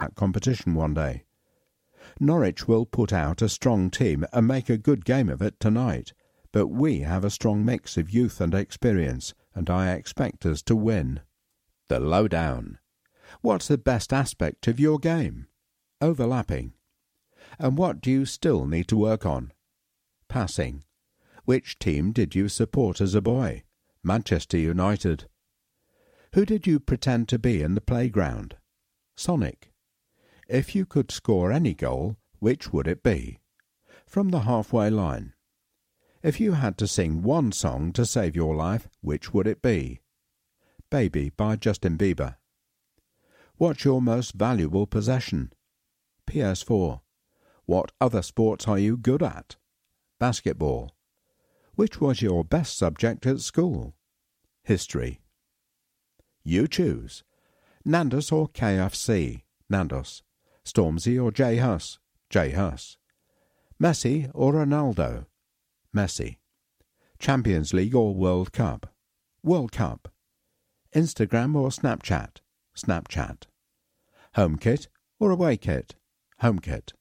At competition one day. Norwich will put out a strong team and make a good game of it tonight, but we have a strong mix of youth and experience, and I expect us to win. The lowdown. What's the best aspect of your game? Overlapping. And what do you still need to work on? Passing. Which team did you support as a boy? Manchester United. Who did you pretend to be in the playground? Sonic. If you could score any goal, which would it be? From the halfway line. If you had to sing one song to save your life, which would it be? Baby by Justin Bieber. What's your most valuable possession? P S four. What other sports are you good at? Basketball. Which was your best subject at school? History. You choose. Nandos or K F C? Nandos. Stormzy or Jay Huss? Jay Huss. Messi or Ronaldo? Messi. Champions League or World Cup? World Cup. Instagram or Snapchat? Snapchat. Home kit or away kit? Home kit.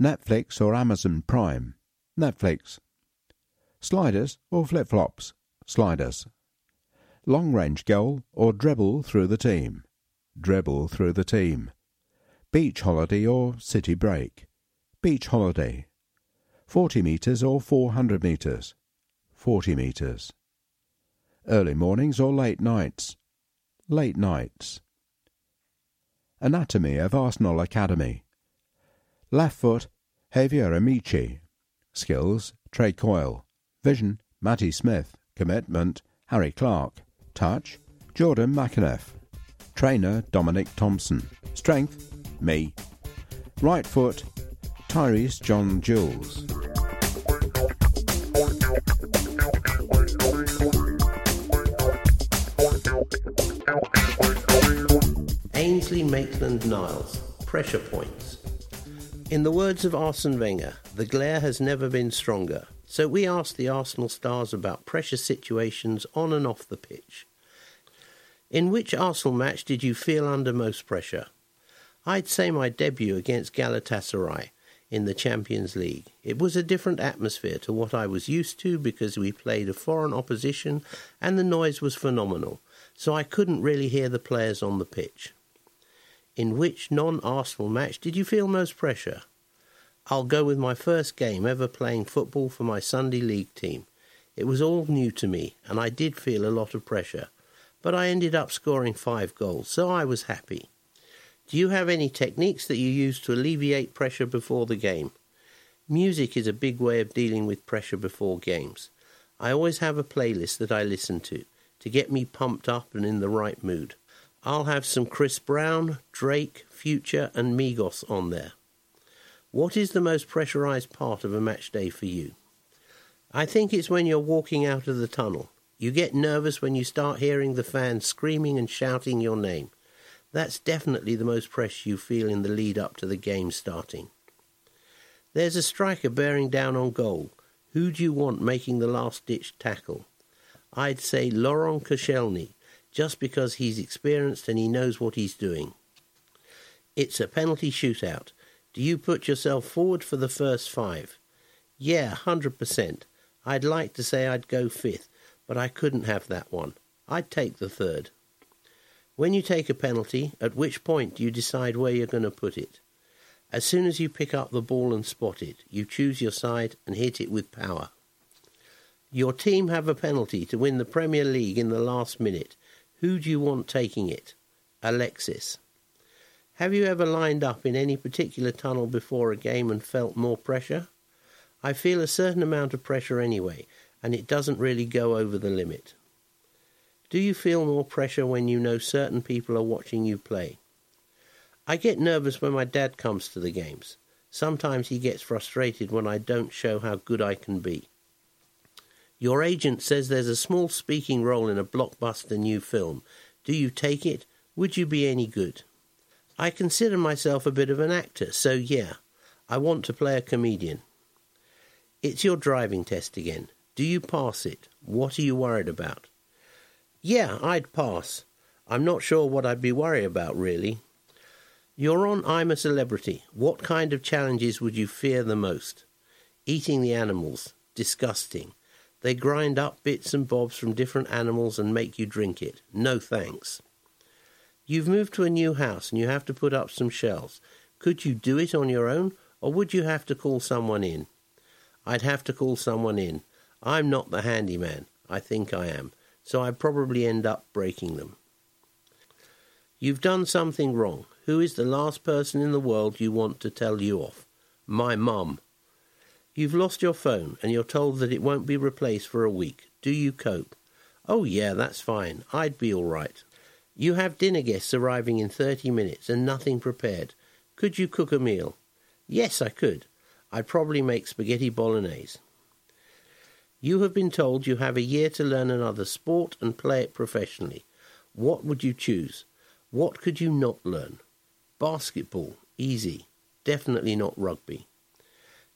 Netflix or Amazon Prime? Netflix. Sliders or flip-flops? Sliders. Long-range goal or dribble through the team? Dribble through the team. Beach holiday or city break? Beach holiday. forty metres or four hundred metres? forty metres. Early mornings or late nights? Late nights. Anatomy of Arsenal Academy. Left foot, Javier Amici. Skills, Trey Coyle. Vision, Matty Smith. Commitment, Harry Clark. Touch, Jordan McAneff. Trainer, Dominic Thompson. Strength, me. Right foot, Tyrese John Jules. Ainsley Maitland-Niles, pressure points. In the words of Arsene Wenger, the glare has never been stronger. So we asked the Arsenal stars about pressure situations on and off the pitch. In which Arsenal match did you feel under most pressure? I'd say my debut against Galatasaray in the Champions League. It was a different atmosphere to what I was used to because we played a foreign opposition and the noise was phenomenal, so I couldn't really hear the players on the pitch. In which non-Arsenal match did you feel most pressure? I'll go with my first game ever playing football for my Sunday league team. It was all new to me and I did feel a lot of pressure, but I ended up scoring five goals, so I was happy. Do you have any techniques that you use to alleviate pressure before the game? Music is a big way of dealing with pressure before games. I always have a playlist that I listen to, to get me pumped up and in the right mood. I'll have some Chris Brown, Drake, Future and Migos on there. What is the most pressurised part of a match day for you? I think it's when you're walking out of the tunnel. You get nervous when you start hearing the fans screaming and shouting your name. That's definitely the most pressure you feel in the lead up to the game starting. There's a striker bearing down on goal. Who do you want making the last-ditch tackle? I'd say Laurent Koscielny, just because he's experienced and he knows what he's doing. It's a penalty shootout. Do you put yourself forward for the first five? Yeah, one hundred percent. I'd like to say I'd go fifth, but I couldn't have that one. I'd take the third. When you take a penalty, at which point do you decide where you're going to put it? As soon as you pick up the ball and spot it, you choose your side and hit it with power. Your team have a penalty to win the Premier League in the last minute. Who do you want taking it? Alexis. Have you ever lined up in any particular tunnel before a game and felt more pressure? I feel a certain amount of pressure anyway, and it doesn't really go over the limit. Do you feel more pressure when you know certain people are watching you play? I get nervous when my dad comes to the games. Sometimes he gets frustrated when I don't show how good I can be. Your agent says there's a small speaking role in a blockbuster new film. Do you take it? Would you be any good? I consider myself a bit of an actor, so yeah, I want to play a comedian. It's your driving test again. Do you pass it? What are you worried about? Yeah, I'd pass. I'm not sure what I'd be worried about, really. You're on I'm a Celebrity. What kind of challenges would you fear the most? Eating the animals. Disgusting. They grind up bits and bobs from different animals and make you drink it. No thanks. You've moved to a new house and you have to put up some shelves. Could you do it on your own, or would you have to call someone in? I'd have to call someone in. I'm not the handyman. I think I am. So I probably end up breaking them. You've done something wrong. Who is the last person in the world you want to tell you off? My mum. You've lost your phone and you're told that it won't be replaced for a week. Do you cope? Oh yeah, that's fine. I'd be all right. You have dinner guests arriving in thirty minutes and nothing prepared. Could you cook a meal? Yes, I could. I'd probably make spaghetti bolognese. You have been told you have a year to learn another sport and play it professionally. What would you choose? What could you not learn? Basketball. Easy. Definitely not rugby.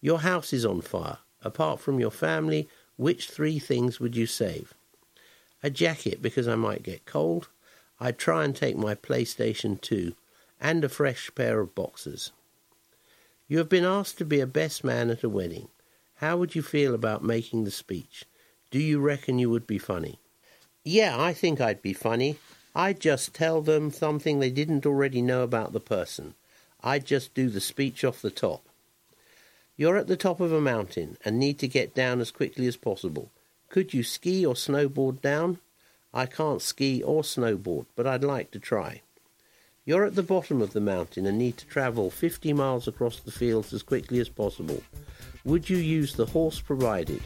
Your house is on fire. Apart from your family, which three things would you save? A jacket because I might get cold. I'd try and take my PlayStation two and a fresh pair of boxers. You have been asked to be a best man at a wedding. How would you feel about making the speech? Do you reckon you would be funny? Yeah, I think I'd be funny. I'd just tell them something they didn't already know about the person. I'd just do the speech off the top. You're at the top of a mountain and need to get down as quickly as possible. Could you ski or snowboard down? I can't ski or snowboard, but I'd like to try. You're at the bottom of the mountain and need to travel fifty miles across the fields as quickly as possible. Would you use the horse provided?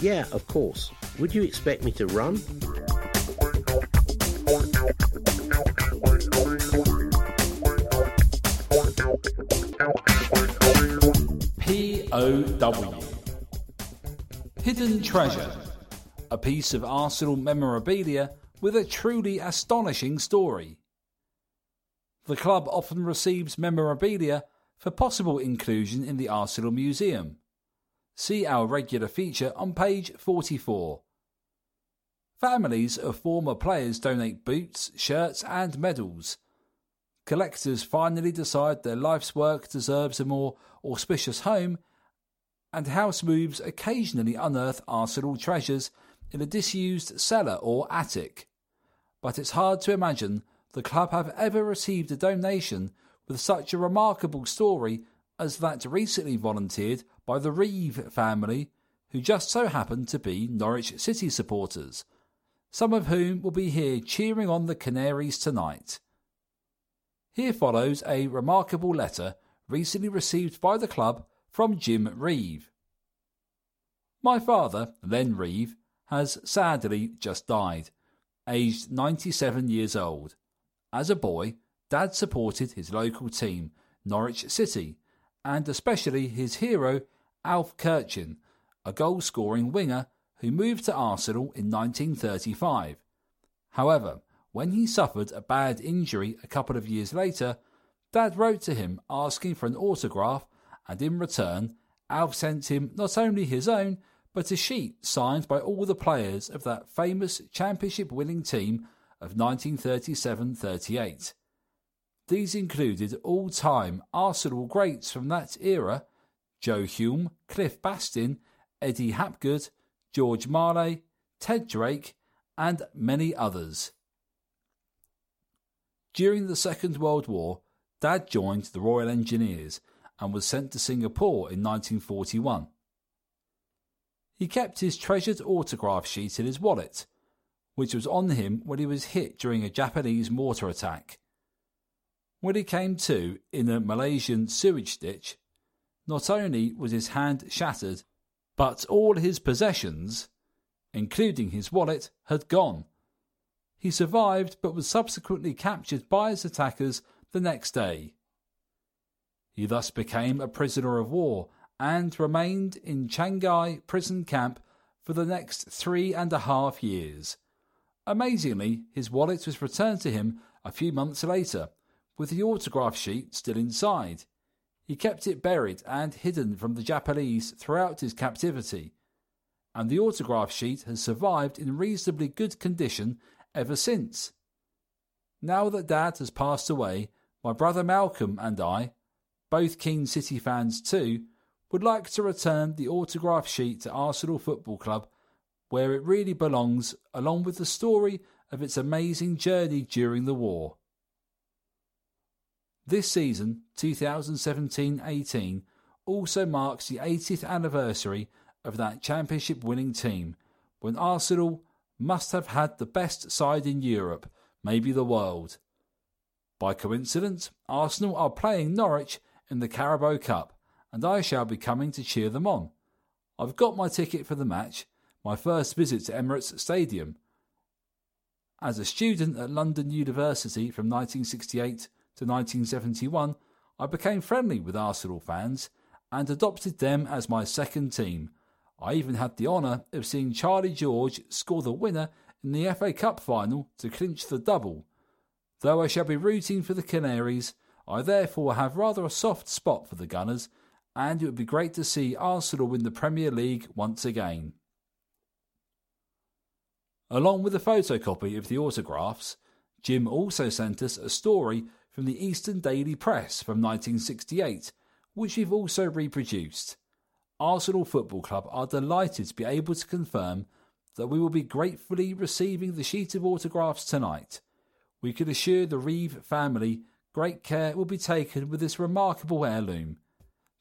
Yeah, of course. Would you expect me to run? P O W. Hidden treasure. A piece of Arsenal memorabilia with a truly astonishing story. The club often receives memorabilia for possible inclusion in the Arsenal Museum. See our regular feature on page forty-four. Families of former players donate boots, shirts and medals. Collectors finally decide their life's work deserves a more auspicious home, and house moves occasionally unearth Arsenal treasures in a disused cellar or attic. But it's hard to imagine the club have ever received a donation with such a remarkable story as that recently volunteered by the Reeve family, who just so happen to be Norwich City supporters, some of whom will be here cheering on the Canaries tonight. Here follows a remarkable letter recently received by the club from Jim Reeve. My father, Len Reeve, has sadly just died, aged ninety-seven years old. As a boy, Dad supported his local team, Norwich City, and especially his hero, Alf Kirchen, a goal-scoring winger who moved to Arsenal in nineteen thirty-five. However, when he suffered a bad injury a couple of years later, Dad wrote to him asking for an autograph, and in return, Alf sent him not only his own, but a sheet signed by all the players of that famous championship-winning team of nineteen thirty-seven thirty-eight. These included all-time Arsenal greats from that era, Joe Hulme, Cliff Bastin, Eddie Hapgood, George Marley, Ted Drake, and many others. During the Second World War, Dad joined the Royal Engineers and was sent to Singapore in nineteen forty-one. He kept his treasured autograph sheet in his wallet, which was on him when he was hit during a Japanese mortar attack. When he came to in a Malaysian sewage ditch, not only was his hand shattered, but all his possessions, including his wallet, had gone. He survived but was subsequently captured by his attackers the next day. He thus became a prisoner of war and remained in Changi prison camp for the next three and a half years. Amazingly, his wallet was returned to him a few months later, with the autograph sheet still inside. He kept it buried and hidden from the Japanese throughout his captivity, and the autograph sheet has survived in reasonably good condition ever since. Now that Dad has passed away, my brother Malcolm and I, both keen City fans too, would like to return the autograph sheet to Arsenal Football Club, where it really belongs, along with the story of its amazing journey during the war. This season, twenty seventeen eighteen, also marks the eightieth anniversary of that championship-winning team, when Arsenal must have had the best side in Europe, maybe the world. By coincidence, Arsenal are playing Norwich in the Carabao Cup, and I shall be coming to cheer them on, I've got my ticket for the match, my first visit to Emirates Stadium. As a student at London University from nineteen sixty-eight to nineteen seventy-one, I became friendly with Arsenal fans and adopted them as my second team. I even had the honour of seeing Charlie George score the winner in the F A Cup final to clinch the double. Though I shall be rooting for the Canaries, I therefore have rather a soft spot for the Gunners, and it would be great to see Arsenal win the Premier League once again. Along with a photocopy of the autographs, Jim also sent us a story from the Eastern Daily Press from nineteen sixty-eight, which we've also reproduced. Arsenal Football Club are delighted to be able to confirm that we will be gratefully receiving the sheet of autographs tonight. We can assure the Reeve family great care will be taken with this remarkable heirloom.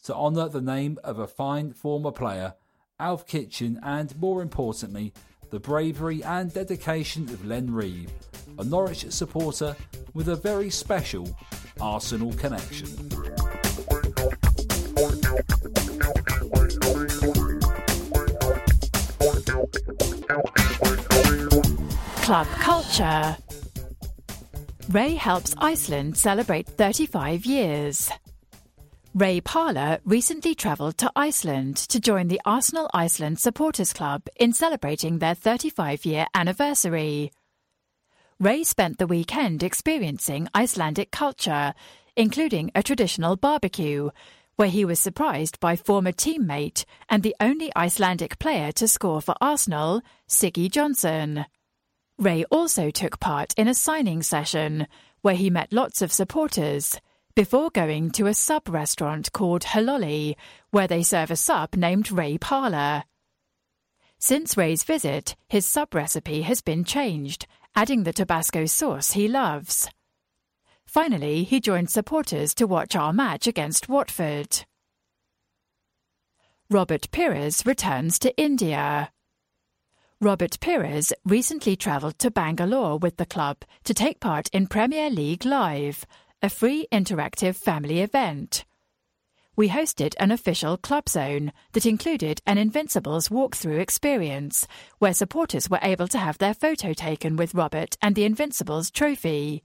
To honour the name of a fine former player, Alf Kitchen, and more importantly, the bravery and dedication of Len Reeve, a Norwich supporter with a very special Arsenal connection. Club culture. Ray helps Iceland celebrate thirty-five years. Ray Parlour recently travelled to Iceland to join the Arsenal Iceland Supporters Club in celebrating their thirty-five-year anniversary. Ray spent the weekend experiencing Icelandic culture, including a traditional barbecue, where he was surprised by former teammate and the only Icelandic player to score for Arsenal, Siggi Johnson. Ray also took part in a signing session, where he met lots of supporters, before going to a sub-restaurant called Haloli, where they serve a sub named Ray Parlour. Since Ray's visit, his sub-recipe has been changed, adding the Tabasco sauce he loves. Finally, he joined supporters to watch our match against Watford. Robert Pires returns to India. Robert Pires recently travelled to Bangalore with the club to take part in Premier League Live, a free interactive family event. We hosted an official club zone that included an Invincibles walkthrough experience, where supporters were able to have their photo taken with Robert and the Invincibles trophy.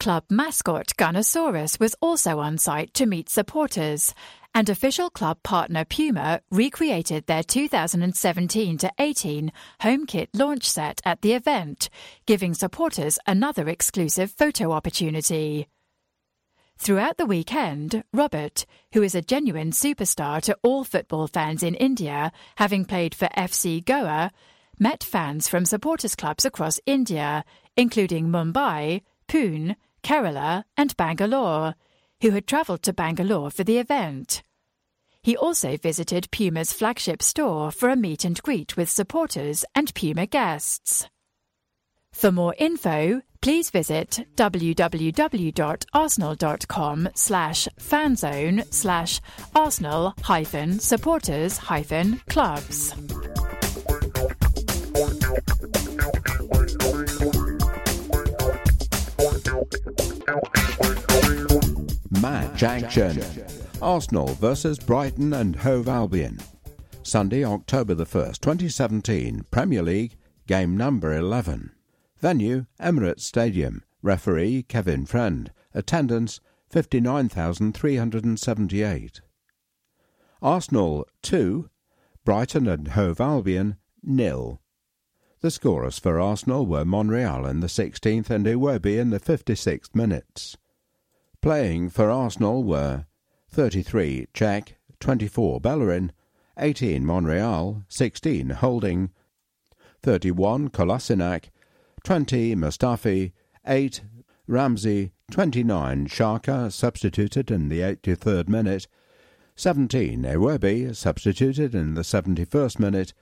Club mascot Gunnosaurus was also on site to meet supporters, and official club partner Puma recreated their two thousand seventeen to eighteen home kit launch set at the event, giving supporters another exclusive photo opportunity. Throughout the weekend, Robert, who is a genuine superstar to all football fans in India, having played for F C Goa, met fans from supporters clubs across India, including Mumbai, Pune, Kerala and Bangalore, who had travelled to Bangalore for the event. He also visited Puma's flagship store for a meet and greet with supporters and Puma guests. For more info, please visit www.arsenal.com slash fanzone slash arsenal hyphen supporters hyphen clubs. Match action. Arsenal versus Brighton and Hove Albion. Sunday, October the first, twenty seventeen, Premier League, game number eleven. Venue, Emirates Stadium. Referee, Kevin Friend. Attendance, fifty-nine thousand three hundred seventy-eight. Arsenal, two. Brighton and Hove Albion, nil. The scorers for Arsenal were Monreal in the sixteenth and Iwobi in the fifty-sixth minutes. Playing for Arsenal were thirty-three Czech, twenty-four Bellerin, eighteen Monreal, sixteen Holding, thirty-one Kolasinac, twenty Mustafi, eight Ramsey, twenty-nine Xhaka, substituted in the eighty-third minute, seventeen Iwobi, substituted in the seventy-first minute,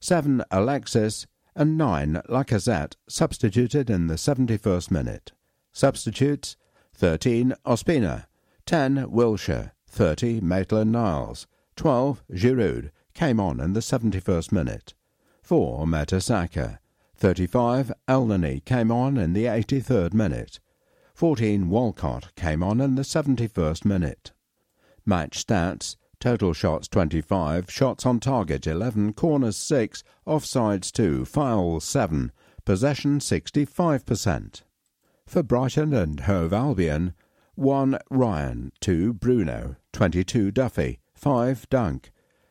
seven Alexis, and nine Lacazette, substituted in the seventy-first minute. Substitutes: thirteen Ospina, ten Wilshere, thirty Maitland-Niles, twelve Giroud, came on in the seventy-first minute, four Mertesacker, thirty-five Elneny, came on in the eighty-third minute, fourteen Walcott, came on in the seventy-first minute. Match stats: Total shots twenty-five, shots on target eleven, corners six, offsides two, fouls seven, possession sixty-five percent. For Brighton and Hove Albion, one Ryan, two Bruno, twenty-two Duffy, five Dunk,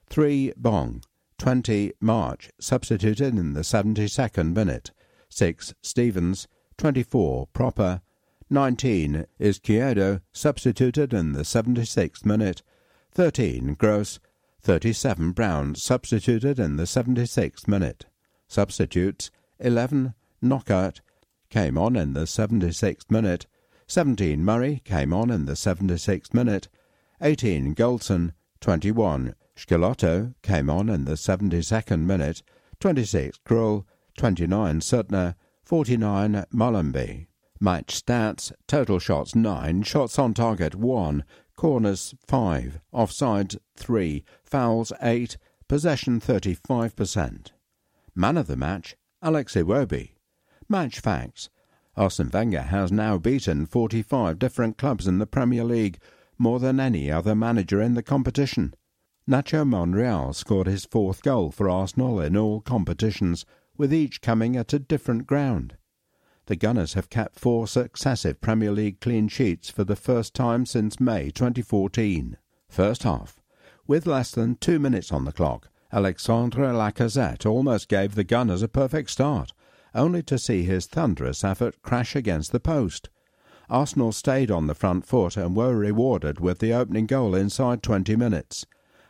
three Bong, twenty March, substituted in the seventy-second minute, six Stevens, twenty-four Proper, nineteen Izquierdo, substituted in the seventy-sixth minute, thirteen Gross, thirty-seven Brown, substituted in the seventy-sixth minute. Substitutes, eleven Knockart, came on in the seventy-sixth minute, seventeen Murray, came on in the seventy-sixth minute, eighteen Goldson, twenty-one Scalotto, came on in the seventy-second minute, twenty-six Krull, twenty-nine Sutner, forty-nine Mullenby. Match stats, total shots nine, shots on target one, corners five, offsides three, fouls eight, possession thirty-five percent. Man of the match, Alex Iwobi. Match facts. Arsene Wenger has now beaten forty-five different clubs in the Premier League, more than any other manager in the competition. Nacho Monreal scored his fourth goal for Arsenal in all competitions, with each coming at a different ground. The Gunners have kept four successive Premier League clean sheets for the first time since May twenty fourteen. First half. With less than two minutes on the clock, Alexandre Lacazette almost gave the Gunners a perfect start, only to see his thunderous effort crash against the post. Arsenal stayed on the front foot and were rewarded with the opening goal inside twenty minutes.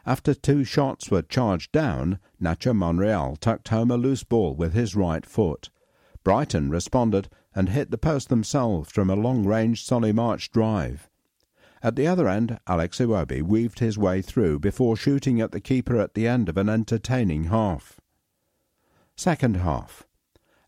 After two shots were charged down, Nacho Monreal tucked home a loose ball with his right foot. Brighton responded and hit the post themselves from a long-range Solly March drive. At the other end, Alex Iwobi weaved his way through before shooting at the keeper at the end of an entertaining half. Second half.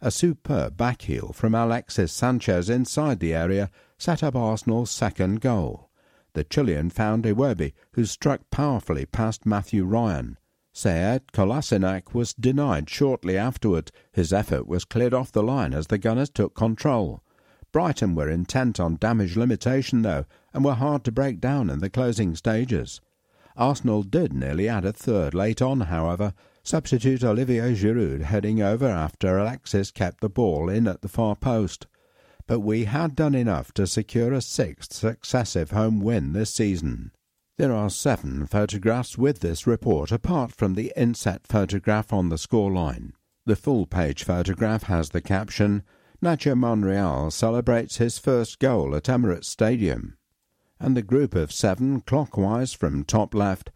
A superb backheel from Alexis Sanchez inside the area set up Arsenal's second goal. The Chilean found Iwobi, who struck powerfully past Matthew Ryan. Sead Kolasinac was denied shortly afterward. His effort was cleared off the line as the Gunners took control. Brighton were intent on damage limitation, though, and were hard to break down in the closing stages. Arsenal did nearly add a third late on, however. Substitute Olivier Giroud heading over after Alexis kept the ball in at the far post. But we had done enough to secure a sixth successive home win this season. There are seven photographs with this report, apart from the inset photograph on the scoreline. The full-page photograph has the caption, Nacho Monreal celebrates his first goal at Emirates Stadium. And the group of seven, clockwise from top left,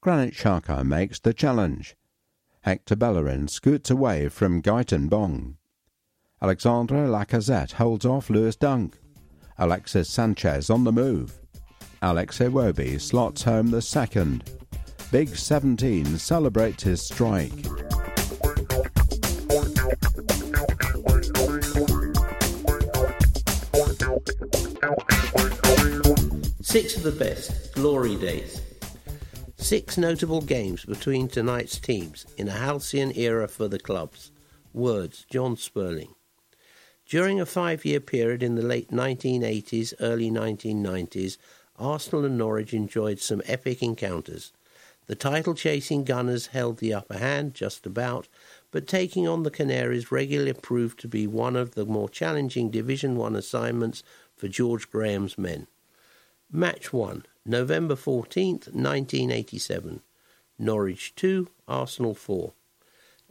Granit Xhaka makes the challenge. Hector Bellerin scoots away from Guyton Bong. Alexandre Lacazette holds off Lewis Dunk. Alexis Sanchez on the move. Alex Iwobi slots home the second. Big seventeen celebrates his strike. Six of the best glory days. Six notable games between tonight's teams in a halcyon era for the clubs. Words, John Sperling. During a five-year period in the late nineteen eighties, early nineteen nineties, Arsenal and Norwich enjoyed some epic encounters. The title-chasing Gunners held the upper hand, just about, but taking on the Canaries regularly proved to be one of the more challenging Division One assignments for George Graham's men. Match one, November fourteenth, nineteen eighty-seven. Norwich two, Arsenal four.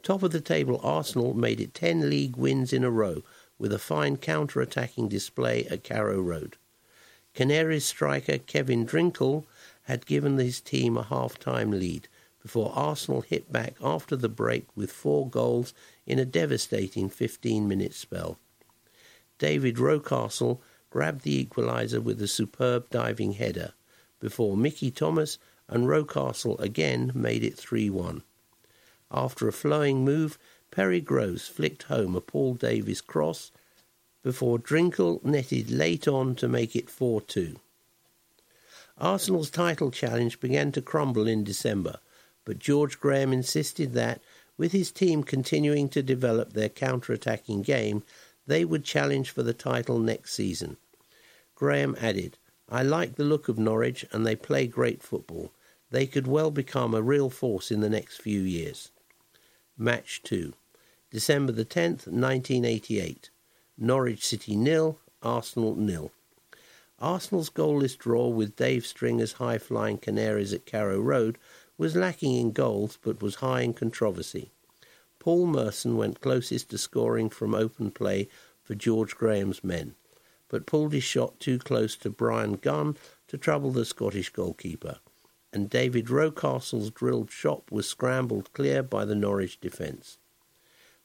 Top of the table Arsenal made it ten league wins in a row with a fine counter-attacking display at Carrow Road. Canaries striker Kevin Drinkle had given his team a half-time lead before Arsenal hit back after the break with four goals in a devastating fifteen-minute spell. David Rocastle grabbed the equaliser with a superb diving header before Mickey Thomas and Rocastle again made it three one. After a flowing move, Perry Groves flicked home a Paul Davies cross before Drinkle netted late on to make it four two. Arsenal's title challenge began to crumble in December, but George Graham insisted that, with his team continuing to develop their counter-attacking game, they would challenge for the title next season. Graham added, I like the look of Norwich and they play great football. they could well become a real force in the next few years. Match two, December the tenth, nineteen eighty-eight. Norwich City nil, Arsenal nil. Arsenal's goalless draw with Dave Stringer's high-flying Canaries at Carrow Road was lacking in goals but was high in controversy. Paul Merson went closest to scoring from open play for George Graham's men, but pulled his shot too close to Brian Gunn to trouble the Scottish goalkeeper, and David Rocastle's drilled shot was scrambled clear by the Norwich defence.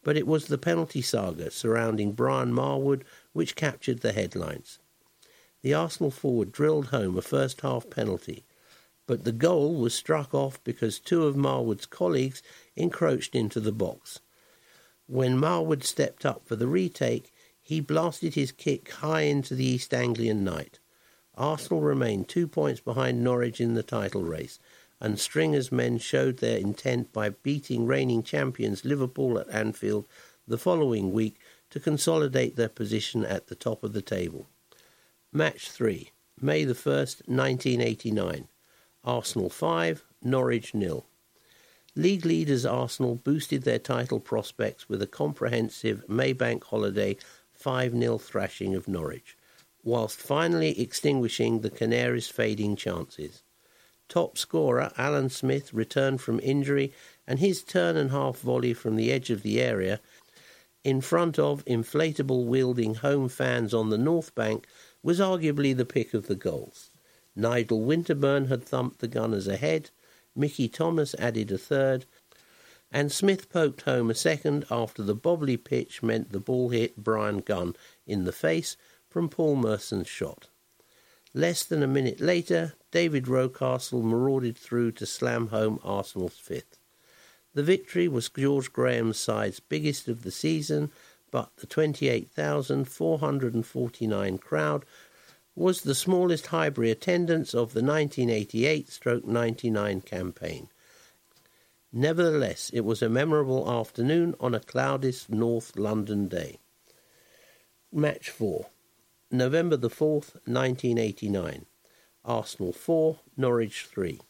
But it was the penalty saga surrounding Brian Marwood which captured the headlines. The Arsenal forward drilled home a first-half penalty, but the goal was struck off because two of Marwood's colleagues encroached into the box. When Marwood stepped up for the retake, he blasted his kick high into the East Anglian night. Arsenal remained two points behind Norwich in the title race, and Stringer's men showed their intent by beating reigning champions Liverpool at Anfield the following week to consolidate their position at the top of the table. Match three, May the first, nineteen eighty-nine. Arsenal five, Norwich nil. League leaders Arsenal boosted their title prospects with a comprehensive Maybank holiday five nil thrashing of Norwich, whilst finally extinguishing the Canaries' fading chances. Top scorer Alan Smith returned from injury, and his turn-and-half volley from the edge of the area, in front of inflatable-wielding home fans on the North Bank, was arguably the pick of the goals. Nigel Winterburn had thumped the Gunners ahead, Mickey Thomas added a third, and Smith poked home a second after the bobbly pitch meant the ball hit Brian Gunn in the face from Paul Merson's shot. Less than a minute later, David Rocastle marauded through to slam home Arsenal's fifth. The victory was George Graham's side's biggest of the season, but the twenty-eight thousand four hundred forty-nine crowd was the smallest Highbury attendance of the nineteen eighty-eight ninety-nine campaign. Nevertheless, it was a memorable afternoon on a cloudless North London day. Match four, November the fourth, nineteen eighty-nine. Arsenal four, Norwich three.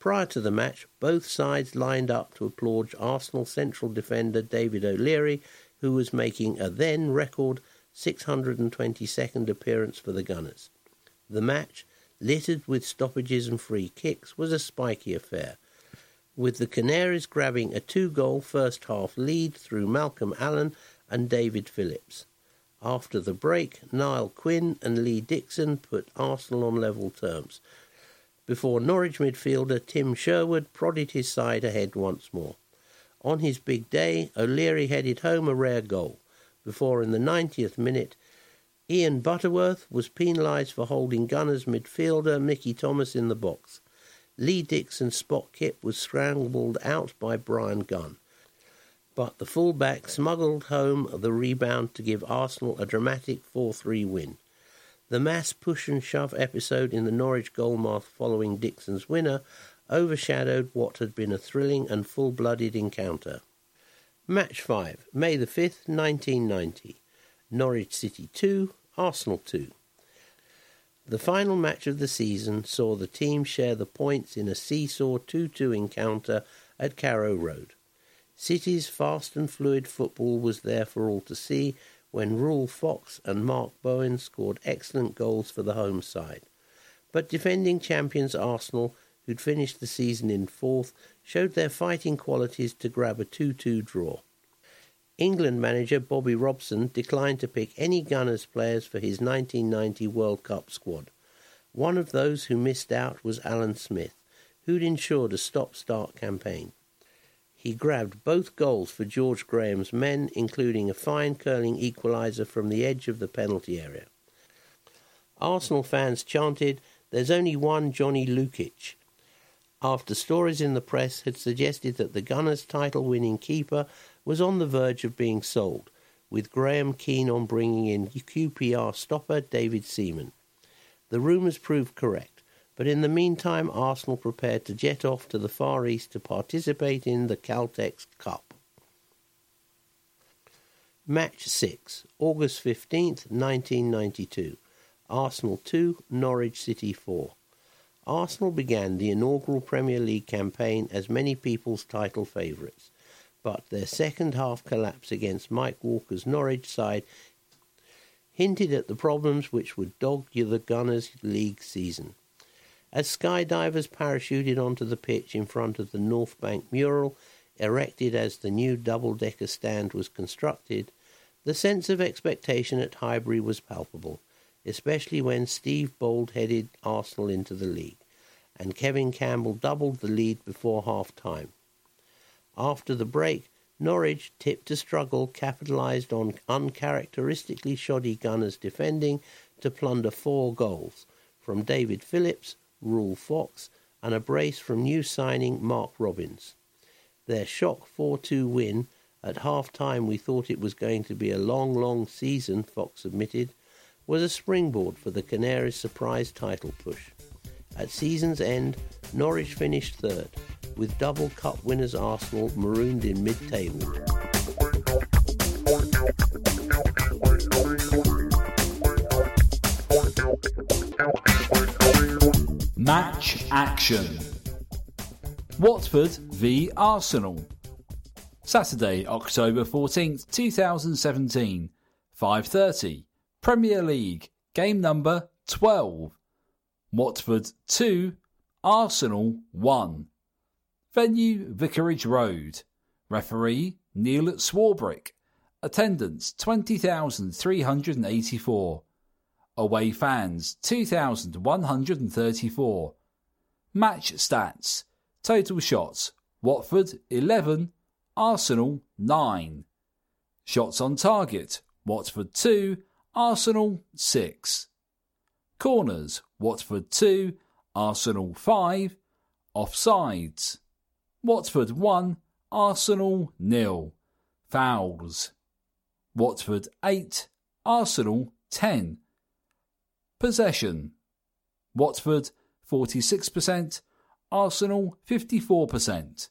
Prior to the match, both sides lined up to applaud Arsenal central defender David O'Leary, who was making a then-record six hundred twenty-second appearance for the Gunners. The match, littered with stoppages and free kicks, was a spiky affair, with the Canaries grabbing a two-goal first-half lead through Malcolm Allen and David Phillips. After the break, Niall Quinn and Lee Dixon put Arsenal on level terms, before Norwich midfielder Tim Sherwood prodded his side ahead once more. On his big day, O'Leary headed home a rare goal, before in the ninetieth minute, Ian Butterworth was penalised for holding Gunners midfielder Mickey Thomas in the box. Lee Dixon's spot kip was scrambled out by Brian Gunn, but the fullback smuggled home the rebound to give Arsenal a dramatic four three win. The mass push-and-shove episode in the Norwich goalmouth following Dixon's winner overshadowed what had been a thrilling and full-blooded encounter. Match five, May the fifth, nineteen ninety. Norwich City two, Arsenal two. The final match of the season saw the team share the points in a seesaw two two encounter at Carrow Road. City's fast and fluid football was there for all to see when Rule Fox and Mark Bowen scored excellent goals for the home side. But defending champions Arsenal, who'd finished the season in fourth, showed their fighting qualities to grab a two two draw. England manager Bobby Robson declined to pick any Gunners players for his nineteen ninety World Cup squad. One of those who missed out was Alan Smith, who'd ensured a stop-start campaign. He grabbed both goals for George Graham's men, including a fine curling equaliser from the edge of the penalty area. Arsenal fans chanted, "There's only one Johnny Lukic," after stories in the press had suggested that the Gunners' title-winning keeper was on the verge of being sold, with Graham keen on bringing in Q P R stopper David Seaman. The rumours proved correct, but in the meantime Arsenal prepared to jet off to the Far East to participate in the Caltex Cup. Match six, August fifteenth, nineteen ninety-two. Arsenal two, Norwich City four. Arsenal began the inaugural Premier League campaign as many people's title favourites, but their second-half collapse against Mike Walker's Norwich side hinted at the problems which would dog the Gunners' league season. As skydivers parachuted onto the pitch in front of the North Bank mural, erected as the new double-decker stand was constructed, the sense of expectation at Highbury was palpable, especially when Steve Bold headed Arsenal into the league, and Kevin Campbell doubled the lead before half-time. After the break, Norwich, tipped to struggle, capitalised on uncharacteristically shoddy Gunners defending to plunder four goals from David Phillips, Rule Fox and a brace from new signing Mark Robbins. Their shock four two win, at half-time we thought it was going to be a long, long season, Fox admitted, was a springboard for the Canaries' surprise title push. At season's end, Norwich finished third, with double cup winners Arsenal marooned in mid-table. Match action. Watford v Arsenal. Saturday, October fourteenth, two thousand seventeen, five thirty, Premier League, game number twelve. Watford two, Arsenal one. Venue, Vicarage Road. Referee, Neil Swarbrick. Attendance, twenty thousand three hundred eighty-four. Away fans, two thousand one hundred thirty-four. Match stats. Total shots, Watford eleven, Arsenal nine. Shots on target, Watford two, Arsenal six. Corners, Watford two, Arsenal five. Offsides, Watford one, Arsenal nil. Fouls, Watford eight, Arsenal ten. Possession, Watford forty-six percent, Arsenal fifty-four percent.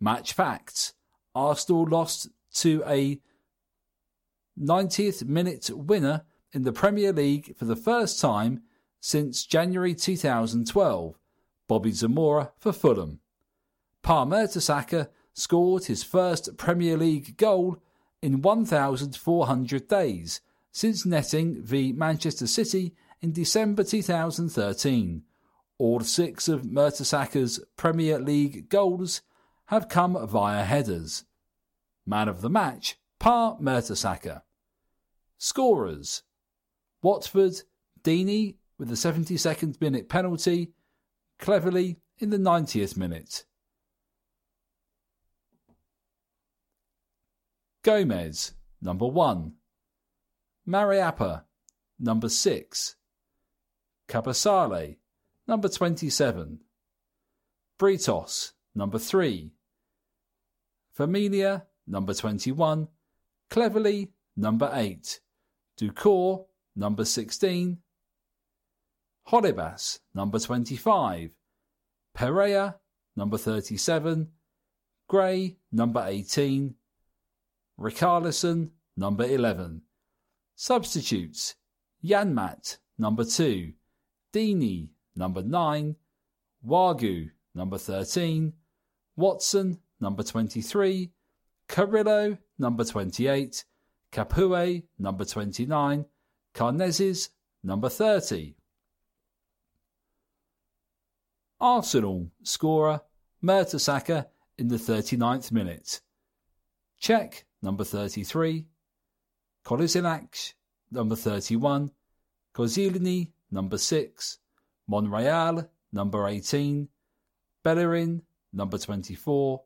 Match facts, Arsenal lost to a ninetieth minute winner in the Premier League for the first time since January two thousand twelve, Bobby Zamora for Fulham. Pa Mertesacker scored his first Premier League goal in one thousand four hundred days since netting v Manchester City in December two thousand thirteen. All six of Mertesacker's Premier League goals have come via headers. Man of the match, Pa Mertesacker. Scorers, Watford, Deeney with the seventy-second minute penalty, cleverly in the ninetieth minute. Gomez, number one. Mariappa, number six. Cabasale, number twenty-seven. Britos, number three. Familia, number twenty-one. Cleverly, number eight. Ducour, number sixteen. Holibas, number twenty-five. Pereira, number thirty-seven. Gray, number eighteen. Rickarlison, number eleven. Substitutes, Janmaat, number two. Deeney, number nine. Wagu, number thirteen. Watson, number twenty-three. Carrillo, number twenty-eight. Capoue, number twenty-nine. Carneses, number thirty. Arsenal, scorer, Mertesacker in the thirty-ninth minute. Czech, number thirty-three, Kolasinac, number thirty-one, Kozilny, number six, Monreal, number eighteen, Bellerin, number twenty-four,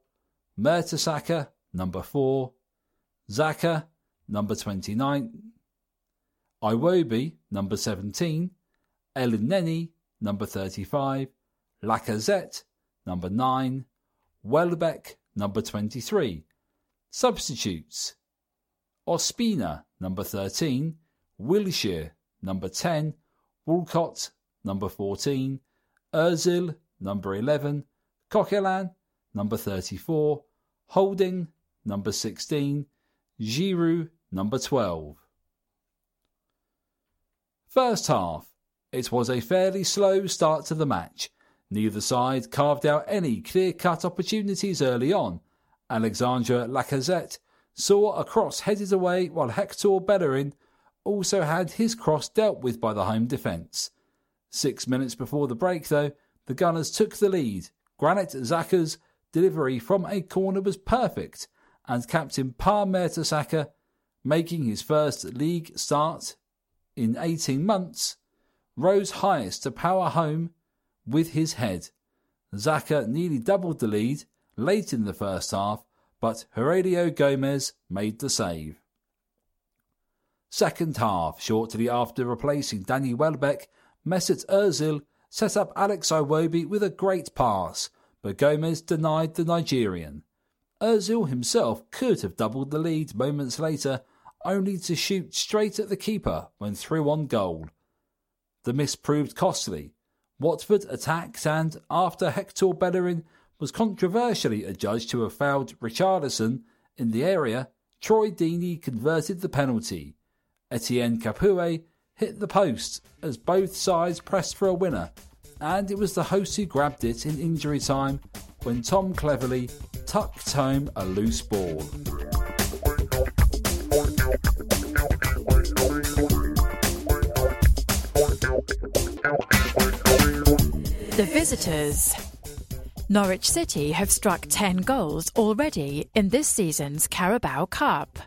Mertesacker, number four, Zaka, number twenty-nine, Iwobi, number seventeen, Elneny, number thirty-five, Lacazette, number nine, Welbeck, number twenty-three. Substitutes, Ospina, number thirteen, Wilshere, number ten, Walcott, number fourteen, Özil, number eleven, Coquelin, number thirty-four, Holding, number sixteen, Giroud, number twelve. First half, It was a fairly slow start to the match. Neither side carved out any clear-cut opportunities early on. Alexandre Lacazette saw a cross headed away while Hector Bellerin also had his cross dealt with by the home defence. Six minutes before the break, though, the Gunners took the lead. Granit Xhaka's delivery from a corner was perfect, and captain Pa Mertesacker, making his first league start in eighteen months, rose highest to power home with his head. Xhaka nearly doubled the lead late in the first half, but Aurelio Gomez made the save. Second half, shortly after replacing Danny Welbeck, Mesut Özil set up Alex Iwobi with a great pass, but Gomez denied the Nigerian. Özil himself could have doubled the lead moments later, only to shoot straight at the keeper when through on goal. The miss proved costly. Watford attacked, and after Hector Bellerin was controversially adjudged to have fouled Richarlison in the area, Troy Deeney converted the penalty. Etienne Capoue hit the post as both sides pressed for a winner, and it was the hosts who grabbed it in injury time when Tom Cleverley tucked home a loose ball. The visitors. Norwich City have struck ten goals already in this season's Carabao Cup.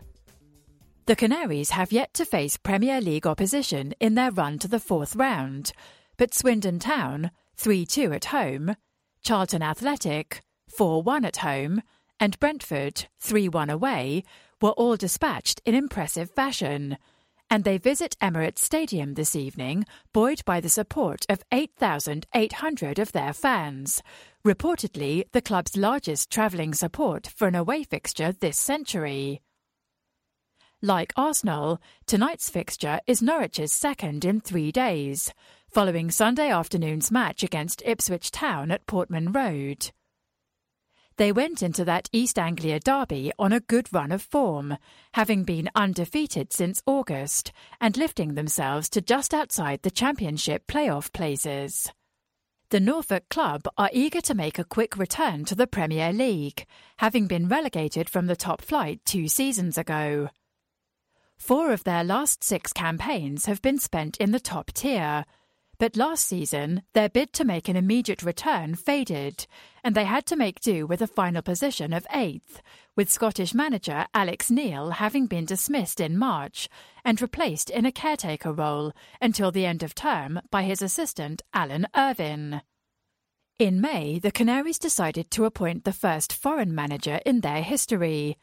The Canaries have yet to face Premier League opposition in their run to the fourth round, but Swindon Town, three two at home, Charlton Athletic, four one at home, and Brentford, three one away, were all dispatched in impressive fashion, and they visit Emirates Stadium this evening, buoyed by the support of eight thousand eight hundred of their fans, reportedly the club's largest travelling support for an away fixture this century. Like Arsenal, tonight's fixture is Norwich's second in three days, following Sunday afternoon's match against Ipswich Town at Portman Road. They went into that East Anglia derby on a good run of form, having been undefeated since August and lifting themselves to just outside the Championship playoff places. The Norfolk club are eager to make a quick return to the Premier League, having been relegated from the top flight two seasons ago. Four of their last six campaigns have been spent in the top tier, but last season their bid to make an immediate return faded, and they had to make do with a final position of eighth, with Scottish manager Alex Neil having been dismissed in March and replaced in a caretaker role until the end of term by his assistant Alan Irvine. In May, the Canaries decided to appoint the first foreign manager in their history,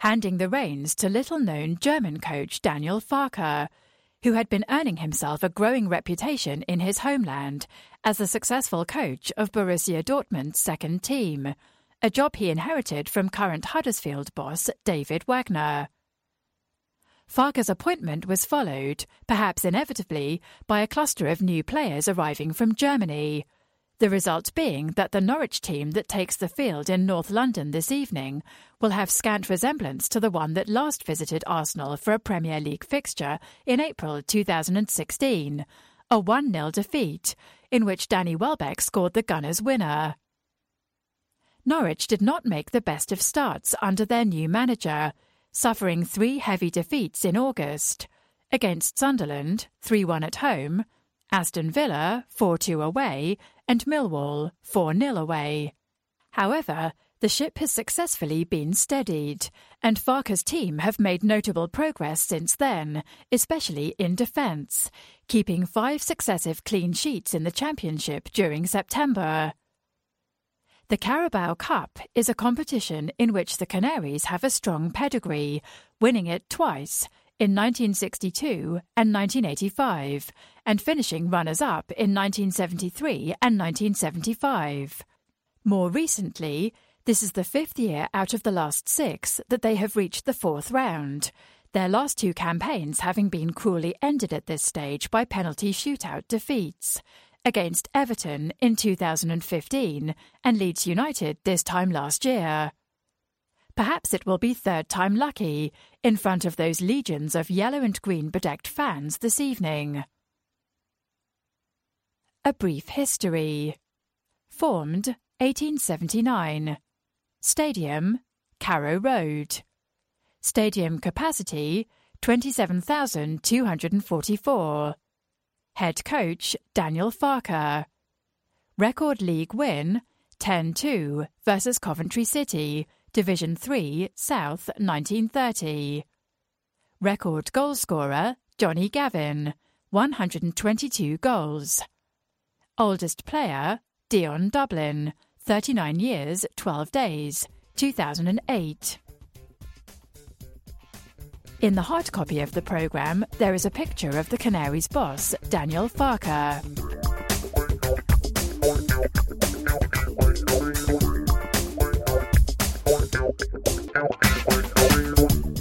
handing the reins to little-known German coach Daniel Farke, who had been earning himself a growing reputation in his homeland as the successful coach of Borussia Dortmund's second team, a job he inherited from current Huddersfield boss David Wagner. Farke's appointment was followed, perhaps inevitably, by a cluster of new players arriving from Germany, the result being that the Norwich team that takes the field in North London this evening will have scant resemblance to the one that last visited Arsenal for a Premier League fixture in April twenty sixteen, a one nil defeat, in which Danny Welbeck scored the Gunners' winner. Norwich did not make the best of starts under their new manager, suffering three heavy defeats in August, against Sunderland, three one at home, Aston Villa, four two away, and Millwall, four nil away. However, the ship has successfully been steadied, and Farke's team have made notable progress since then, especially in defence, keeping five successive clean sheets in the Championship during September. The Carabao Cup is a competition in which the Canaries have a strong pedigree, winning it twice, in nineteen sixty-two and nineteen eighty-five, and finishing runners-up in nineteen seventy-three and nineteen seventy-five. More recently, this is the fifth year out of the last six that they have reached the fourth round, their last two campaigns having been cruelly ended at this stage by penalty shootout defeats, against Everton in two thousand fifteen and Leeds United this time last year. Perhaps it will be third time lucky, in front of those legions of yellow and green bedecked fans this evening. A brief history. Formed eighteen seventy-nine. Stadium, Carrow Road. Stadium capacity twenty-seven thousand two hundred forty-four. Head coach Daniel Farke. Record league win ten two versus Coventry City, Division three South nineteen thirty. Record goalscorer Johnny Gavin, one hundred twenty-two goals. Oldest player Dion Dublin, thirty-nine years, twelve days, two thousand eight. In the hard copy of the programme, there is a picture of the Canaries' boss, Daniel Farke.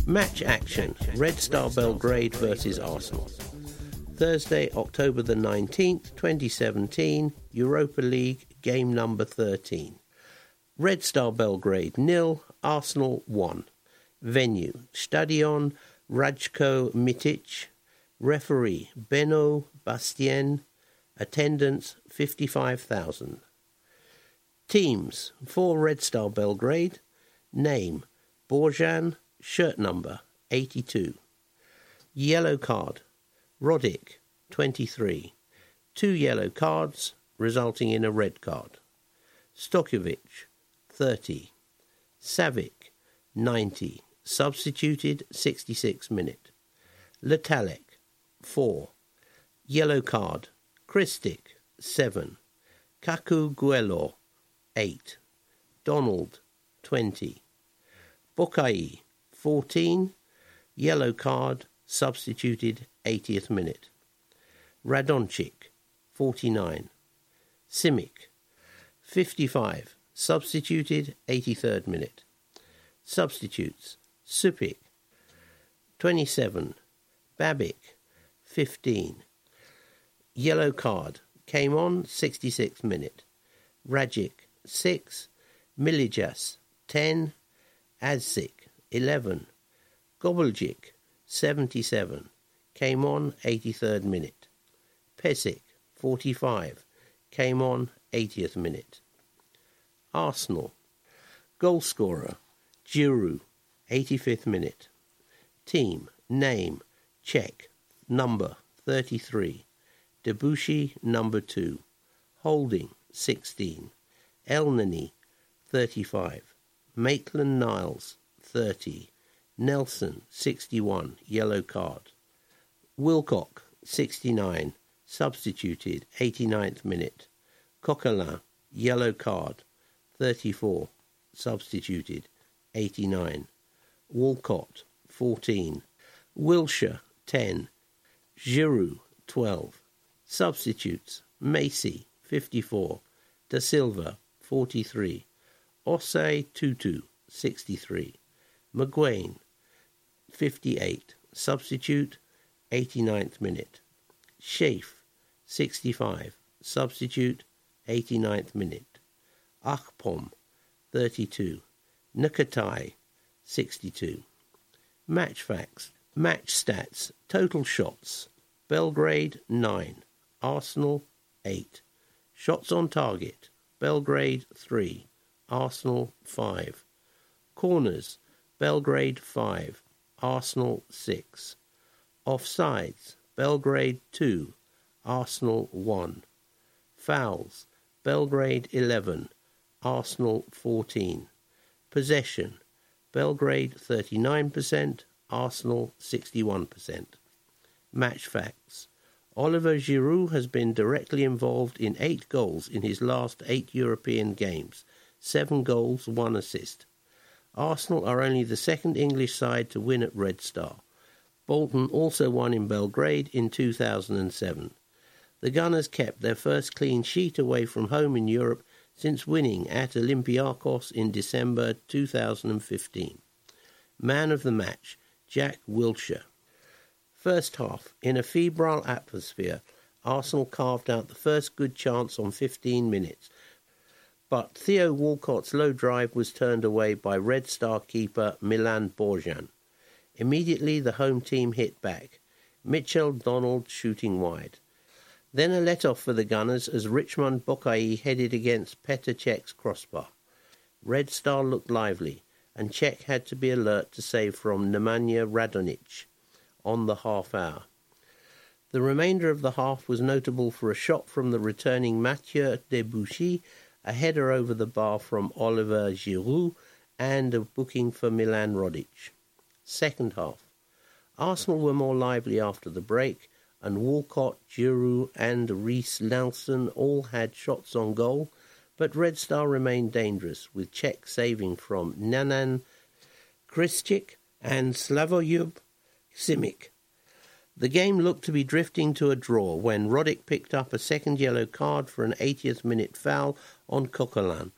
Match action. Red Star Belgrade versus Arsenal. Thursday, October the nineteenth, twenty seventeen, Europa League, game number thirteen. Red Star Belgrade nil, Arsenal one. Venue, Stadion Radko Mitic. Referee, Beno Bastien. Attendance, fifty-five thousand. Teams, for Red Star Belgrade. Name, Borjan, shirt number, eighty-two. Yellow card, Roddick, twenty-three. Two yellow cards, resulting in a red card. Stokovic, thirty. Savic, ninety. Substituted, sixty-six minute. Letalek, four. Yellow card, Christic, seven. Kakuguelo, eight. Donald, twenty. Bokai, fourteen. Yellow card, substituted, eightieth minute. Radonjic, forty-nine. Simic, fifty-five. Substituted, eighty-third minute. Substitutes, Supic, twenty-seven. Babic, fifteen. Yellow card, came on, sixty-sixth minute. Radjic, six. Milijas, ten. Azic, eleven. Gobeljic, seventy-seven. Came on, eighty-third minute. Pesic, forty-five. Came on, eightieth minute. Arsenal. Goalscorer, Giroud, eighty-fifth minute. Team, name, Czech, number, thirty-three. Debussy, number two. Holding, sixteen. Elneny, thirty-five. Maitland-Niles, thirty. Nelson, sixty-one, yellow card. Wilcock, sixty-nine, substituted, eighty-ninth minute. Coquelin, yellow card, thirty-four, substituted, eighty-nine. Walcott, fourteen. Wilshire, ten. Giroud, twelve. Substitutes, Macy, fifty-four. De Silva, forty-three. Osei Tutu, sixty-three. McGuane, fifty-eight. Substitute, eighty-ninth minute. Schaaf, sixty-five. Substitute, eighty-ninth minute. Akpom, thirty-two. Nakatai, sixty-two. Match facts. Match stats. Total shots. Belgrade, nine. Arsenal, eight. Shots on target. Belgrade, three. Arsenal, five. Corners. Belgrade, five. Arsenal, six. Offsides, Belgrade two, Arsenal one. Fouls, Belgrade eleven, Arsenal fourteen. Possession, Belgrade thirty-nine percent, Arsenal sixty-one percent. Match facts. Olivier Giroud has been directly involved in eight goals in his last eight European games, seven goals, one assist. Arsenal are only the second English side to win at Red Star. Bolton also won in Belgrade in two thousand seven. The Gunners kept their first clean sheet away from home in Europe since winning at Olympiacos in December two thousand fifteen. Man of the match, Jack Wilshere. First half, in a febrile atmosphere, Arsenal carved out the first good chance on fifteen minutes, but Theo Walcott's low drive was turned away by Red Star keeper Milan Borjan. Immediately, the home team hit back. Mitchell Donald shooting wide. Then a let-off for the Gunners as Richmond Bokayi headed against Petr Cech's crossbar. Red Star looked lively, and Cech had to be alert to save from Nemanja Radonić on the half-hour. The remainder of the half was notable for a shot from the returning Mathieu Debuchy, a header over the bar from Olivier Giroud, and a booking for Milan Rodic. Second half. Arsenal were more lively after the break, and Walcott, Giroud and Reese Nelson all had shots on goal, but Red Star remained dangerous, with Czech saving from Nanan Krstić and Slavoljub Simic. The game looked to be drifting to a draw when Rodic picked up a second yellow card for an eightieth minute foul on Coquelin,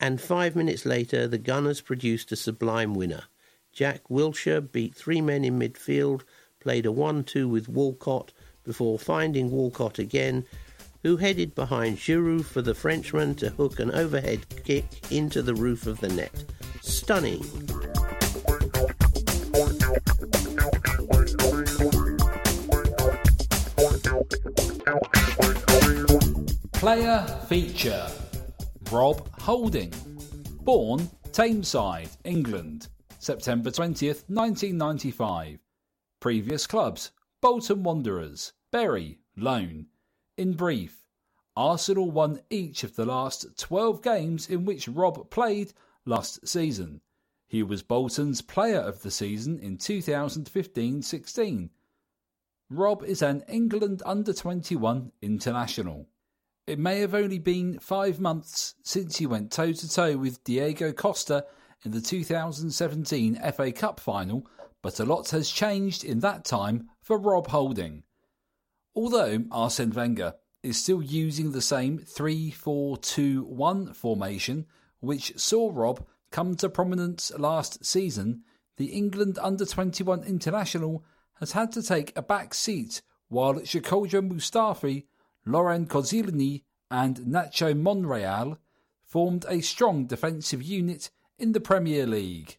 and five minutes later the Gunners produced a sublime winner. Jack Wilshere beat three men in midfield, played a one two with Walcott before finding Walcott again, who headed behind Giroud for the Frenchman to hook an overhead kick into the roof of the net. Stunning! Player feature: Rob Holding. Born Tameside, England, September twentieth, nineteen ninety-five. Previous clubs: Bolton Wanderers, Bury, loan. In brief, Arsenal won each of the last twelve games in which Rob played last season. He was Bolton's Player of the Season in two thousand fifteen sixteen. Rob is an England under twenty-one international. It may have only been five months since he went toe-to-toe with Diego Costa in the two thousand seventeen F A Cup final, but a lot has changed in that time for Rob Holding. Although Arsene Wenger is still using the same three four two one formation, which saw Rob come to prominence last season, the England under twenty-one international has had to take a back seat while Shkodran Mustafi, Laurent Koscielny and Nacho Monreal formed a strong defensive unit in the Premier League.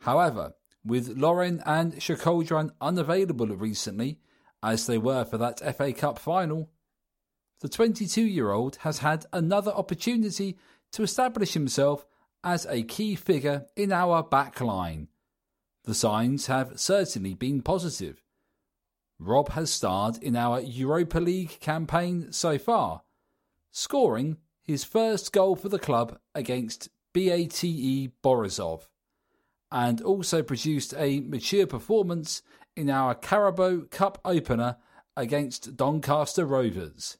However, with Laurent and Shkodran unavailable recently, as they were for that F A Cup final, the twenty-two-year-old has had another opportunity to establish himself as a key figure in our backline. The signs have certainly been positive. Rob has starred in our Europa League campaign so far, scoring his first goal for the club against BATE Borisov, and also produced a mature performance in our Carabao Cup opener against Doncaster Rovers.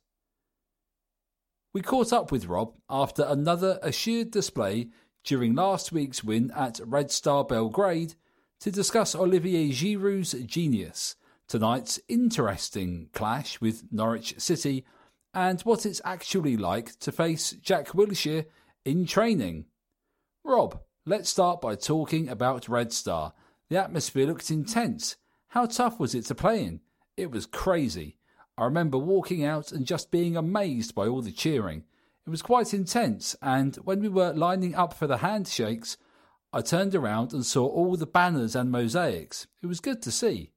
We caught up with Rob after another assured display during last week's win at Red Star Belgrade to discuss Olivier Giroud's genius, tonight's interesting clash with Norwich City, and what it's actually like to face Jack Wilshere in training. Rob, let's start by talking about Red Star. The atmosphere looked intense. How tough was it to play in? It was crazy. I remember walking out and just being amazed by all the cheering. It was quite intense, and when we were lining up for the handshakes, I turned around and saw all the banners and mosaics. It was good to see.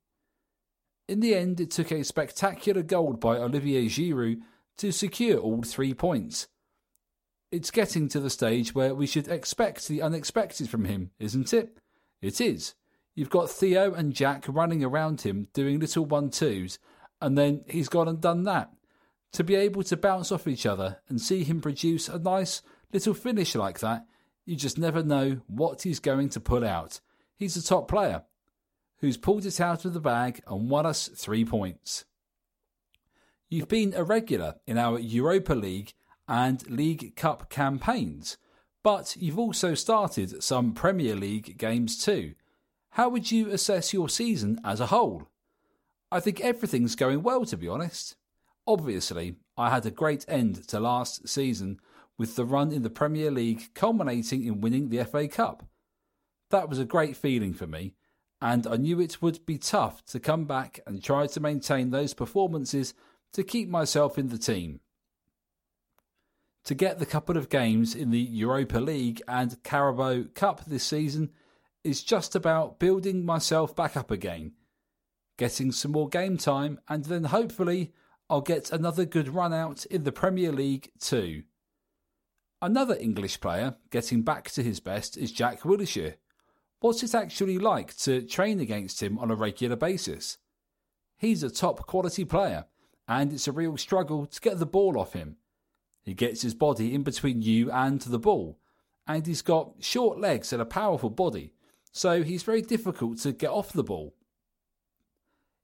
In the end, it took a spectacular goal by Olivier Giroud to secure all three points. It's getting to the stage where we should expect the unexpected from him, isn't it? It is. You've got Theo and Jack running around him doing little one-twos, and then he's gone and done that. To be able to bounce off each other and see him produce a nice little finish like that, you just never know what he's going to pull out. He's a top player who's pulled it out of the bag and won us three points. You've been a regular in our Europa League and League Cup campaigns, but you've also started some Premier League games too. How would you assess your season as a whole? I think everything's going well, to be honest. Obviously, I had a great end to last season with the run in the Premier League culminating in winning the F A Cup. That was a great feeling for me, and I knew it would be tough to come back and try to maintain those performances to keep myself in the team. To get the couple of games in the Europa League and Carabao Cup this season is just about building myself back up again, getting some more game time, and then hopefully I'll get another good run out in the Premier League too. Another English player getting back to his best is Jack Wilshere. What's it actually like to train against him on a regular basis? He's a top quality player, and it's a real struggle to get the ball off him. He gets his body in between you and the ball, and he's got short legs and a powerful body, so he's very difficult to get off the ball.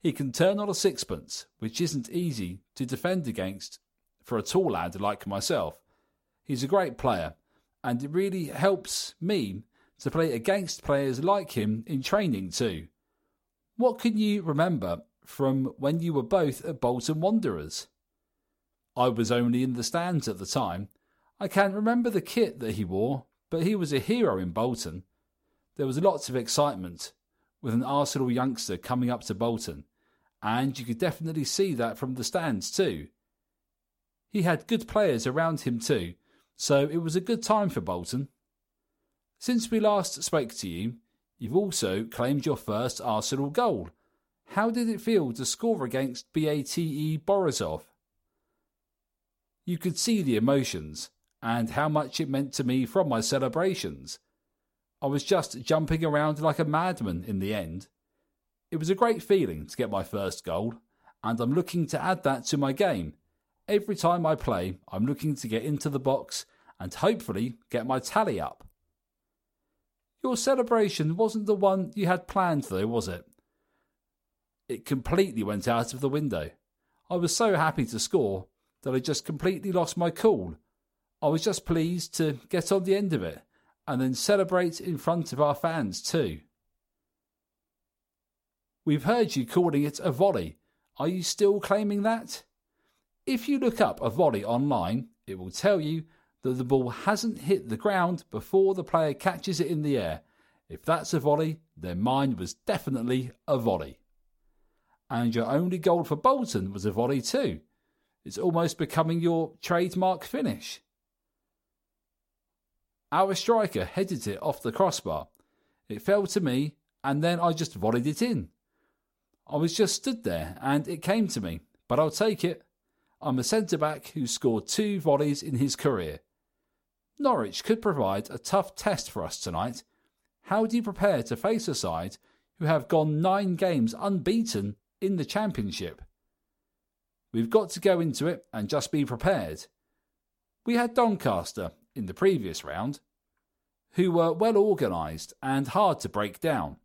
He can turn on a sixpence, which isn't easy to defend against for a tall lad like myself. He's a great player, and it really helps me to play against players like him in training too. What can you remember from when you were both at Bolton Wanderers? I was only in the stands at the time. I can remember the kit that he wore, but he was a hero in Bolton. There was lots of excitement with an Arsenal youngster coming up to Bolton, and you could definitely see that from the stands too. He had good players around him too, so it was a good time for Bolton. Since we last spoke to you, you've also claimed your first Arsenal goal. How did it feel to score against Bate Borisov? You could see the emotions and how much it meant to me from my celebrations. I was just jumping around like a madman in the end. It was a great feeling to get my first goal, and I'm looking to add that to my game. Every time I play, I'm looking to get into the box and hopefully get my tally up. Your celebration wasn't the one you had planned though, was it? It completely went out of the window. I was so happy to score that I just completely lost my cool. I was just pleased to get on the end of it and then celebrate in front of our fans too. We've heard you calling it a volley. Are you still claiming that? If you look up a volley online, it will tell you that the ball hasn't hit the ground before the player catches it in the air. If that's a volley, then mine was definitely a volley. And your only goal for Bolton was a volley too. It's almost becoming your trademark finish. Our striker headed it off the crossbar. It fell to me, and then I just volleyed it in. I was just stood there, and it came to me, but I'll take it. I'm a centre-back who scored two volleys in his career. Norwich could provide a tough test for us tonight. How do you prepare to face a side who have gone nine games unbeaten in the Championship? We've got to go into it and just be prepared. We had Doncaster in the previous round, who were well organised and hard to break down.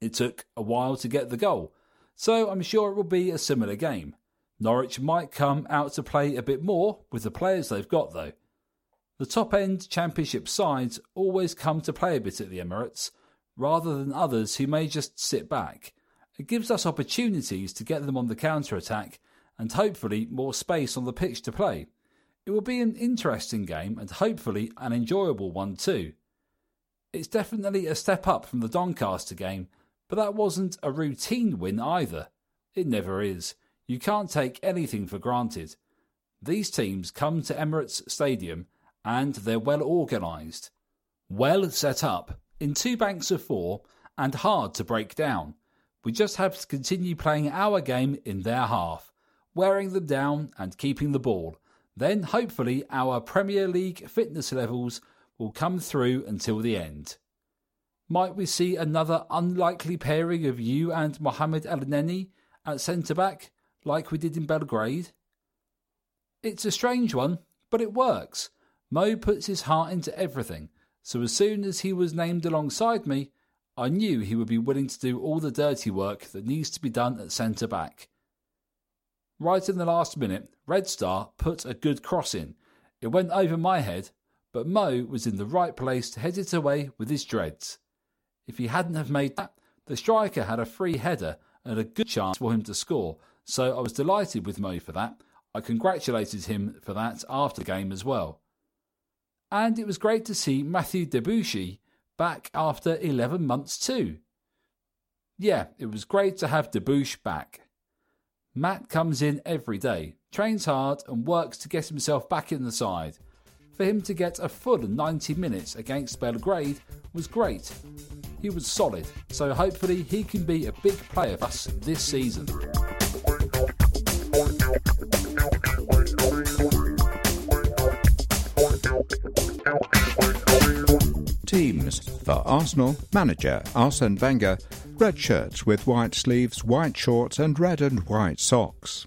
It took a while to get the goal, so I'm sure it will be a similar game. Norwich might come out to play a bit more with the players they've got though. The top-end Championship sides always come to play a bit at the Emirates, rather than others who may just sit back. It gives us opportunities to get them on the counter-attack and hopefully more space on the pitch to play. It will be an interesting game and hopefully an enjoyable one too. It's definitely a step up from the Doncaster game, but that wasn't a routine win either. It never is. You can't take anything for granted. These teams come to Emirates Stadium and they're well organised, well set up, in two banks of four and hard to break down. We just have to continue playing our game in their half, wearing them down and keeping the ball. Then hopefully our Premier League fitness levels will come through until the end. Might we see another unlikely pairing of you and Mohamed Elneny at centre-back, like we did in Belgrade? It's a strange one, but it works. Mo puts his heart into everything, so as soon as he was named alongside me, I knew he would be willing to do all the dirty work that needs to be done at centre-back. Right in the last minute, Red Star put a good cross in. It went over my head, but Mo was in the right place to head it away with his dreads. If he hadn't have made that, the striker had a free header and a good chance for him to score, so I was delighted with Mo for that. I congratulated him for that after the game as well. And it was great to see Matthew Debuchy back after eleven months too. Yeah, it was great to have Debuchy back. Matt comes in every day, trains hard and works to get himself back in the side. For him to get a full ninety minutes against Belgrade was great. He was solid, so hopefully he can be a big player for us this season. Teams. For Arsenal, manager Arsene Wenger, red shirts with white sleeves, white shorts and red and white socks.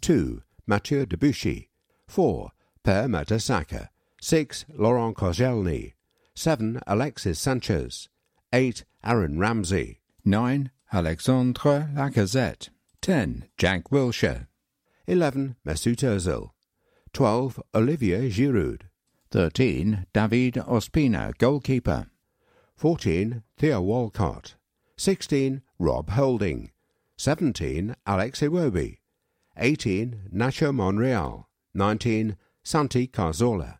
two. Mathieu Debuchy. four. Pa Mertesacker. six. Laurent Koscielny. seven. Alexis Sanchez. eight. Aaron Ramsey. nine. Alexandre Lacazette. ten. Jack Wilshere. eleven. Mesut Özil. twelve. Olivier Giroud. thirteen. David Ospina, goalkeeper. fourteen. Theo Walcott. sixteen. Rob Holding. seventeen. Alex Iwobi. eighteen. Nacho Monreal. nineteen. Santi Cazorla.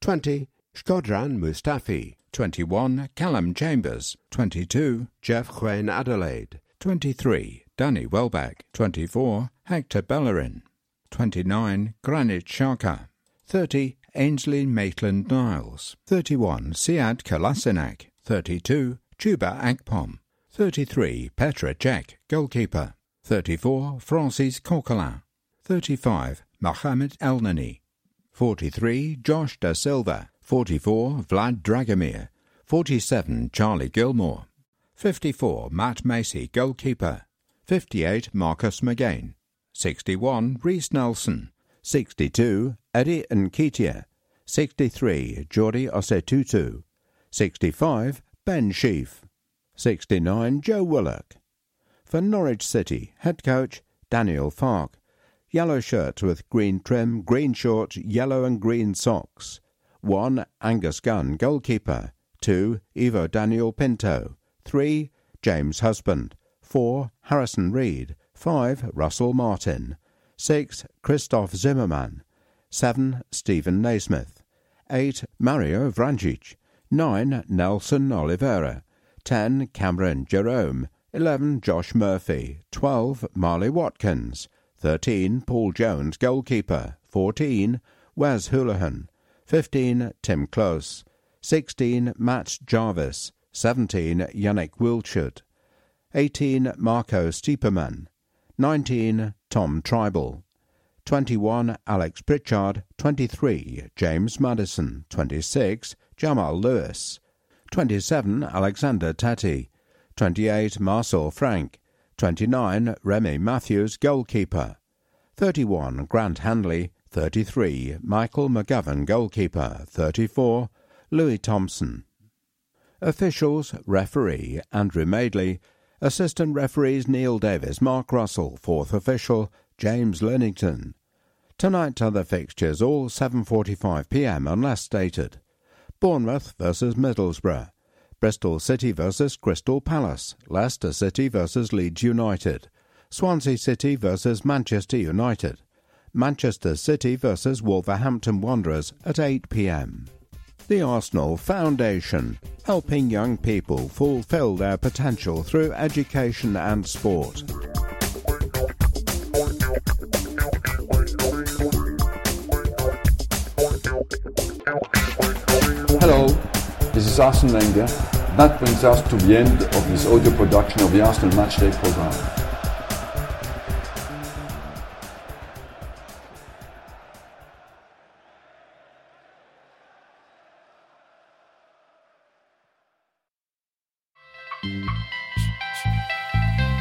twenty. Shkodran Mustafi. twenty-one. Callum Chambers. twenty-two. Jeff Hwen Adelaide. twenty-three. Danny Welbeck. twenty-four. Hector Bellerin. twenty-nine. Granit Xhaka. thirty. Ainsley Maitland-Niles. thirty-one. Siad Kolasinac. thirty-two. Chuba Akpom. thirty-three. Petr Cech, goalkeeper. thirty-four. Francis Coquelin. thirty-five. Mohamed Elneny. forty-three. Josh De Silva. forty-four. Vlad Dragomir. forty-seven. Charlie Gilmore. fifty-four. Matt Macy, goalkeeper. fifty-eight. Marcus McGain. sixty-one. Reese Nelson. sixty-two. Eddie Nketiah. sixty-three. Jordi Osetutu. sixty-five. Ben Sheaf. sixty-nine. Joe Willock. For Norwich City, head coach Daniel Farke. Yellow shirt with green trim, green shorts, yellow and green socks. one. Angus Gunn, goalkeeper. two. Ivo Daniel Pinto. three. James Husband. four. Harrison Reed. five. Russell Martin. six. Christoph Zimmermann. seven. Stephen Naismith. eight. Mario Vrancic. nine. Nelson Oliveira. ten. Cameron Jerome. eleven. Josh Murphy. twelve. Marley Watkins. thirteen. Paul Jones, goalkeeper. fourteen. Wes Hoolahan. fifteen. Tim Close. sixteen. Matt Jarvis. seventeen. Yannick Wilchard. eighteen. Marco Stiepermann. nineteen. Tom Tribal. twenty-one. Alex Pritchard. twenty-three. James Madison. twenty-six. Jamal Lewis. twenty-seven. Alexander Tati. twenty-eight. Marcel Franck. twenty-nine. Remy Matthews, goalkeeper. thirty-one. Grant Handley. thirty-three. Michael McGovern, goalkeeper. thirty-four. Louis Thompson. Officials, referee Andrew Madley, assistant referees Neil Davis, Mark Russell, fourth official James Lernington. Tonight other fixtures, all seven forty-five p m unless stated. Bournemouth versus Middlesbrough. Bristol City versus Crystal Palace. Leicester City versus Leeds United. Swansea City versus Manchester United. Manchester City versus Wolverhampton Wanderers at eight p m The Arsenal Foundation, helping young people fulfil their potential through education and sport. Hello, this is Arsene Wenger. That brings us to the end of this audio production of the Arsenal Matchday programme.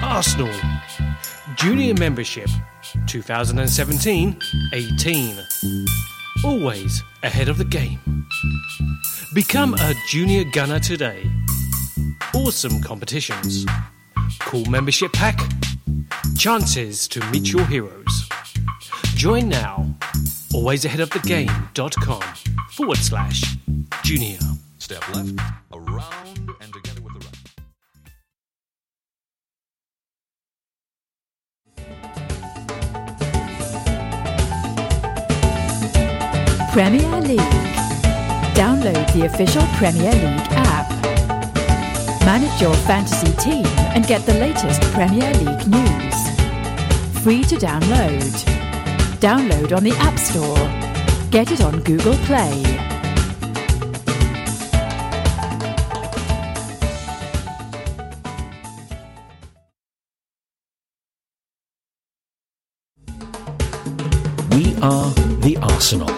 Arsenal Junior Membership twenty seventeen eighteen. Always ahead of the game. Become a junior gunner today. Awesome competitions. Cool membership pack. Chances to meet your heroes. Join now. always ahead of the game dot com forward slash junior. Step left, around and together with the right. Premier League. Download the official Premier League app. Manage your fantasy team and get the latest Premier League news. Free to download. Download on the App Store. Get it on Google Play. We are the Arsenal.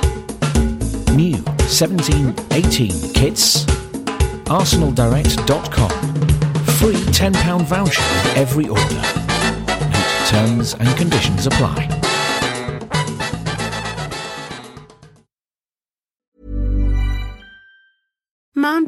New seventeen eighteen kits. arsenal direct dot com. Free ten pound voucher with every order. Note terms and conditions apply. Mom